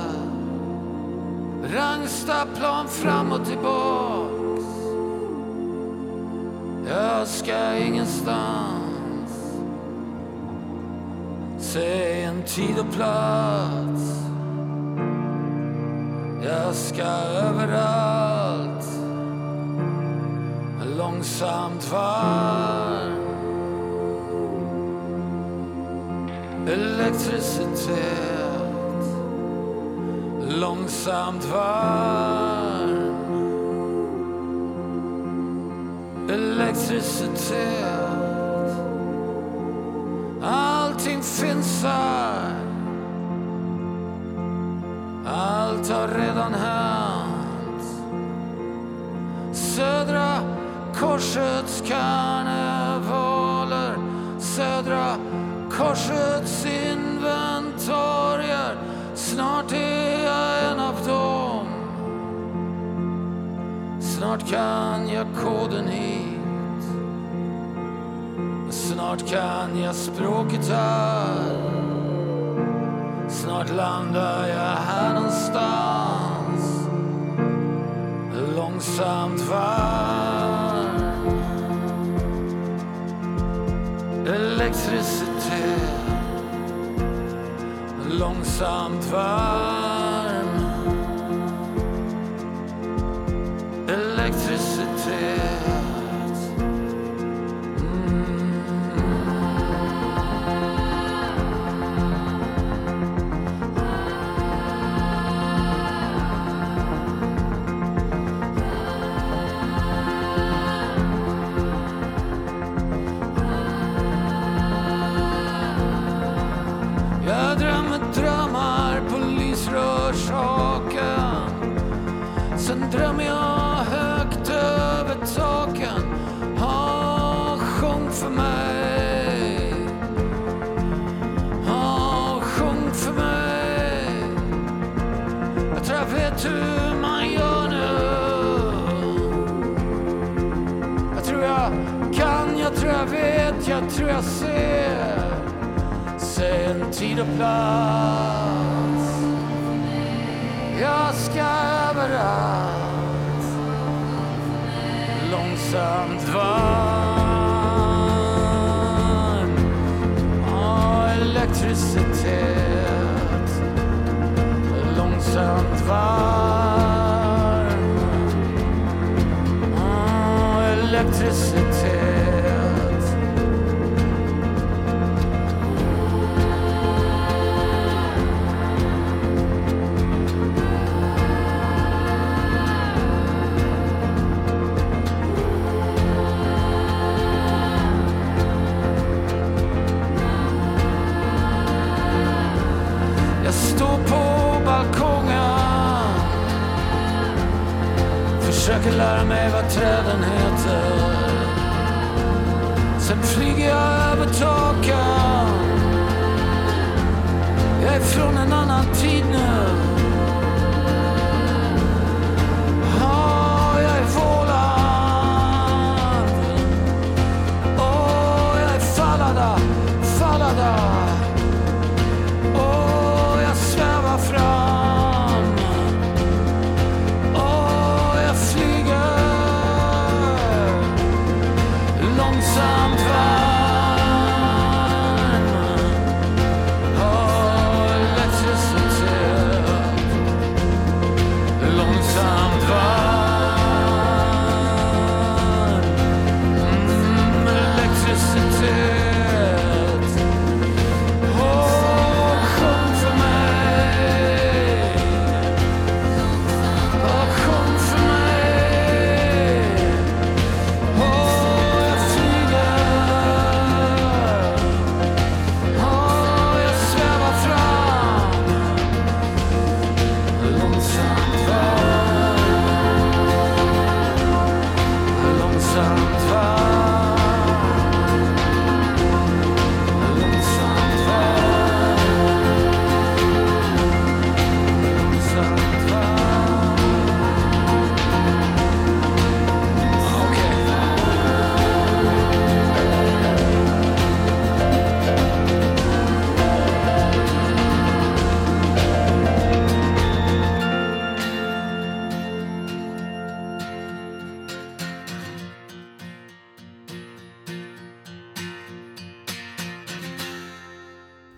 Rangstaplan fram och tillbaks. Jag ska ingenstans. Säg en tid och plats. Jag ska överallt. Långsamt varm. Elektricitet. Långsamt varm. Elektricitet. Allting finns här. Allt har redan hänt. Södra korsets karnevaler. Södra korsets inventorier. Snart är jag en av dem. Snart kan jag koden hit. Snart kan jag språket här. Snart landar jag här någonstans. Långsamt varm. Elektricitet. Långsamt varm. Elektricitet. Sen drömmer jag högt över taken. Sjung för mig. Sjung för mig. Jag tror jag vet hur man gör nu. Jag tror jag kan, jag tror jag vet, jag tror jag ser. Säg en tid och plats. Jag ska överallt. Långsamt varm. Elektricitet. Långsamt varm. Elektricitet. Försöker lära mig vad träden heter. Sen flyger jag över taken. Jag är från en annan tid nu. Jag är vålad. Jag är fallada. Jag svävar fram. Elektricitet.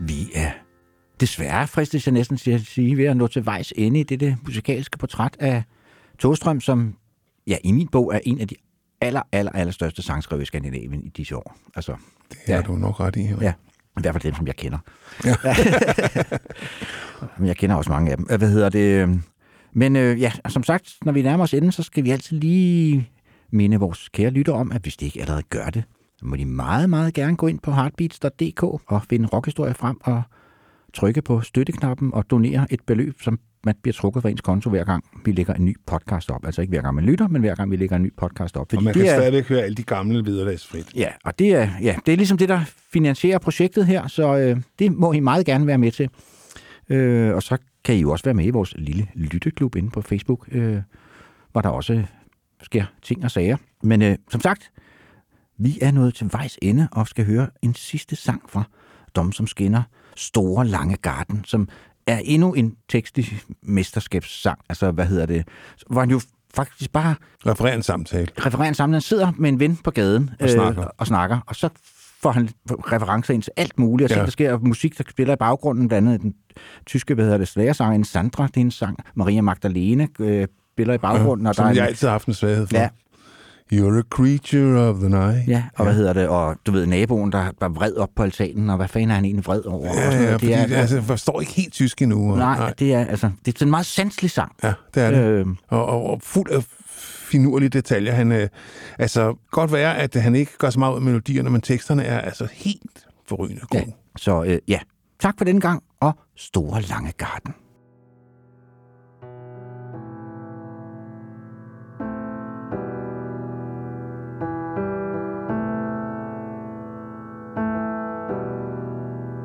Vi er desværre, fristes jeg næsten til at sige, ved at nå til vejs ende i dette musikalske portræt af Thåström, som ja, i min bog er en af de aller største sangskriver i Skandinavien i disse år. Altså, det har du nok ret i. Eller? Ja, i hvert fald dem, som jeg kender. Ja. Men jeg kender også mange af dem. Men ja, som sagt, når vi nærmer os enden, så skal vi altid lige minde vores kære lytter om, at hvis de ikke allerede gør det, så må de meget gerne gå ind på heartbeats.dk og finde rockhistorie frem og trykke på støtteknappen og donere et beløb, som man bliver trukket fra ens konto hver gang, vi lægger en ny podcast op. Altså ikke hver gang man lytter, men hver gang vi lægger en ny podcast op. Og man kan stadigvæk høre alle de gamle viderelagsfrit. Ja, og det er ligesom det, der finansierer projektet her, så det må I meget gerne være med til. Og så kan I jo også være med i vores lille lytteklub inde på Facebook, hvor der også sker ting og sager. Men som sagt, vi er nået til vejs ende og skal høre en sidste sang fra Dom, som skinner, Store Lange Garden, som er endnu en tekstlig mesterskabssang. Altså, hvor han jo faktisk bare... refererer en samtale. Han sidder med en ven på gaden og snakker. Og så får han referencer ind til alt muligt, og så der sker musik, der spiller i baggrunden, blandt andet den tyske, slagersangen Sandra, det er en sang, Maria Magdalene spiller i baggrunden. Og som der er jeg altid har haft en svaghed for. Ja. You're a creature of the night. Ja, og og du ved, naboen, der var vred op på altanen, og hvad fanden er han egentlig vred over? Jeg forstår ikke helt tysk endnu. Nej, det er sådan en meget sanselig sang. Ja, det er det. Og fuld af finurlige detaljer. Han, godt være, at han ikke gør så meget ud af melodierne, men teksterne er helt forrygende gode. Ja. Så tak for denne gang, og Store Lange Garden.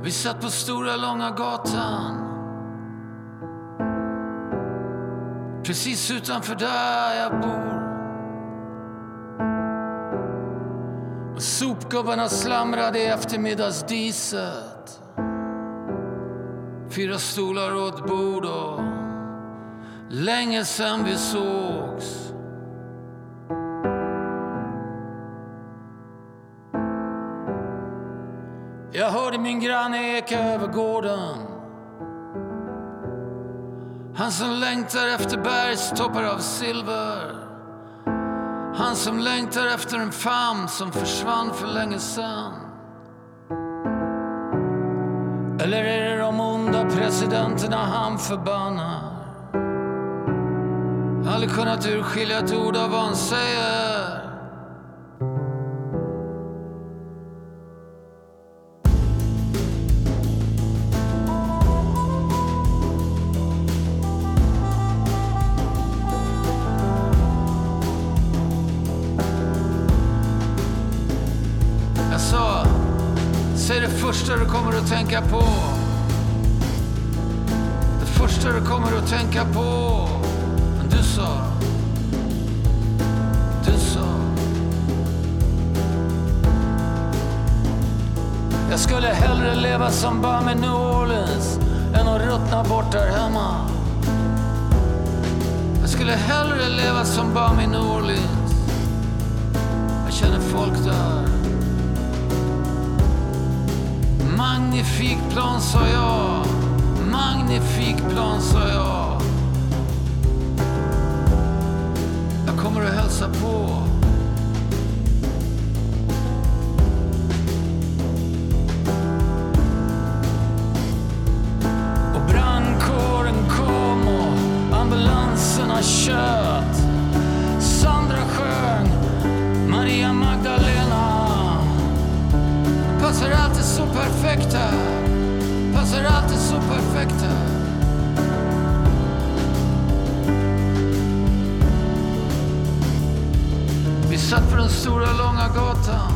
Vi satt på Stora Långa gatan, precis utanför där jag bor. Och sopgubbarna slamrade i eftermiddagsdiset. 4 stolar och ett bord och länge sedan vi sågs. Jag hörde min granne eka över gården. Han som längtar efter bergstoppar av silver. Han som längtar efter en famn som försvann för länge sedan. Eller är det de onda presidenterna han förbannar? Aldrig kunnat urskilja ett ord av vad han säger. Det första du kommer att tänka på. Men du sa jag skulle hellre leva som Bam i New Orleans än att ruttna bort där hemma. Jag skulle hellre leva som Bam i New Orleans. Jag känner folk där. Magnifik plan, sa jag. Magnifik plan, sa jag. Jag kommer att hälsa på. Och brandkåren kom och ambulanserna kört. Sandra sjöng Maria Magdalena. Passar alltid så perfekt här. Passar alltid så perfekt här. Vi satt på den stora långa gatan.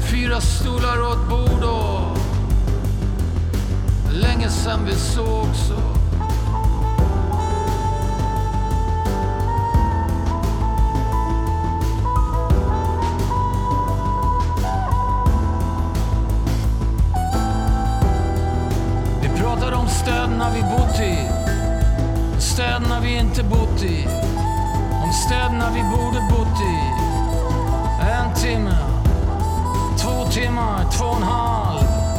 4 stolar och ett bord och länge sedan vi såg så. Städerna vi bott i, städerna vi inte bott i, om städerna vi borde bott i. 1 timme, 2 timmar, 2,5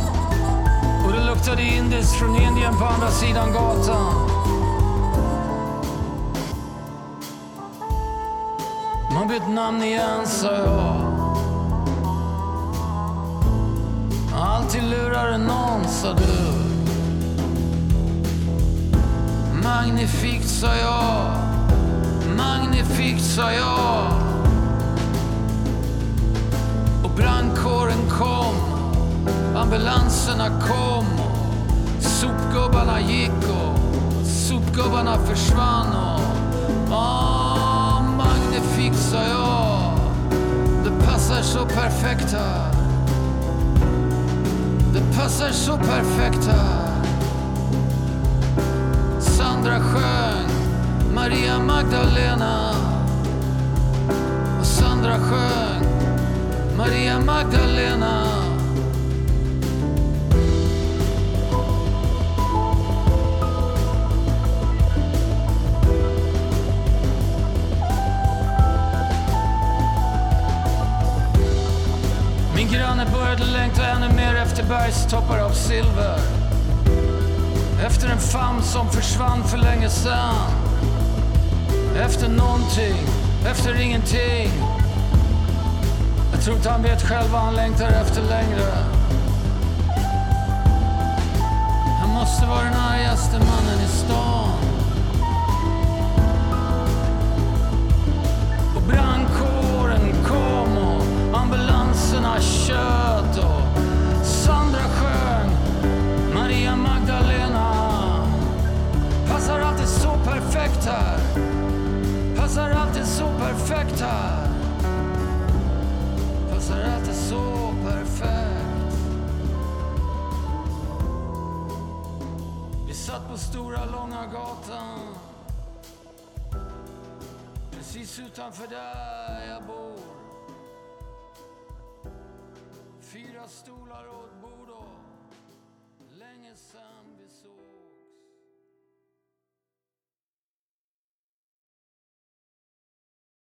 luktade indiskt från Indien på andra sidan gatan. Man bytt namn igen, sa jag. Alltid lurar någon, sa du. Magnifikt, sa jag. Magnifikt, sa jag. Och brandkåren kom. Ambulanserna kom. Sopgubbarna gick och sopgubbarna försvann och magnifikt, sa jag. Det passar så perfekt här. Det passar så perfekt här. Sandra sjöng Maria Magdalena. Och Sandra sjöng Maria Magdalena. Min granne började längta ännu mer efter bergstoppar av silver. Efter en famn som försvann för länge sedan. Efter någonting, efter ingenting. Jag tror inte han vet själv vad han längtar efter längre. Han måste vara den argaste mannen i stan. Och brandkåren kom och ambulanserna kött och Sandra sjöng Maria Magdalena. Passar alltid så perfekt här. Passar alltid så perfekt här. Passar alltid så perfekt. Vi satt på stora långa gatan. Precis utanför där jag bor. 4 stolar och ett bord och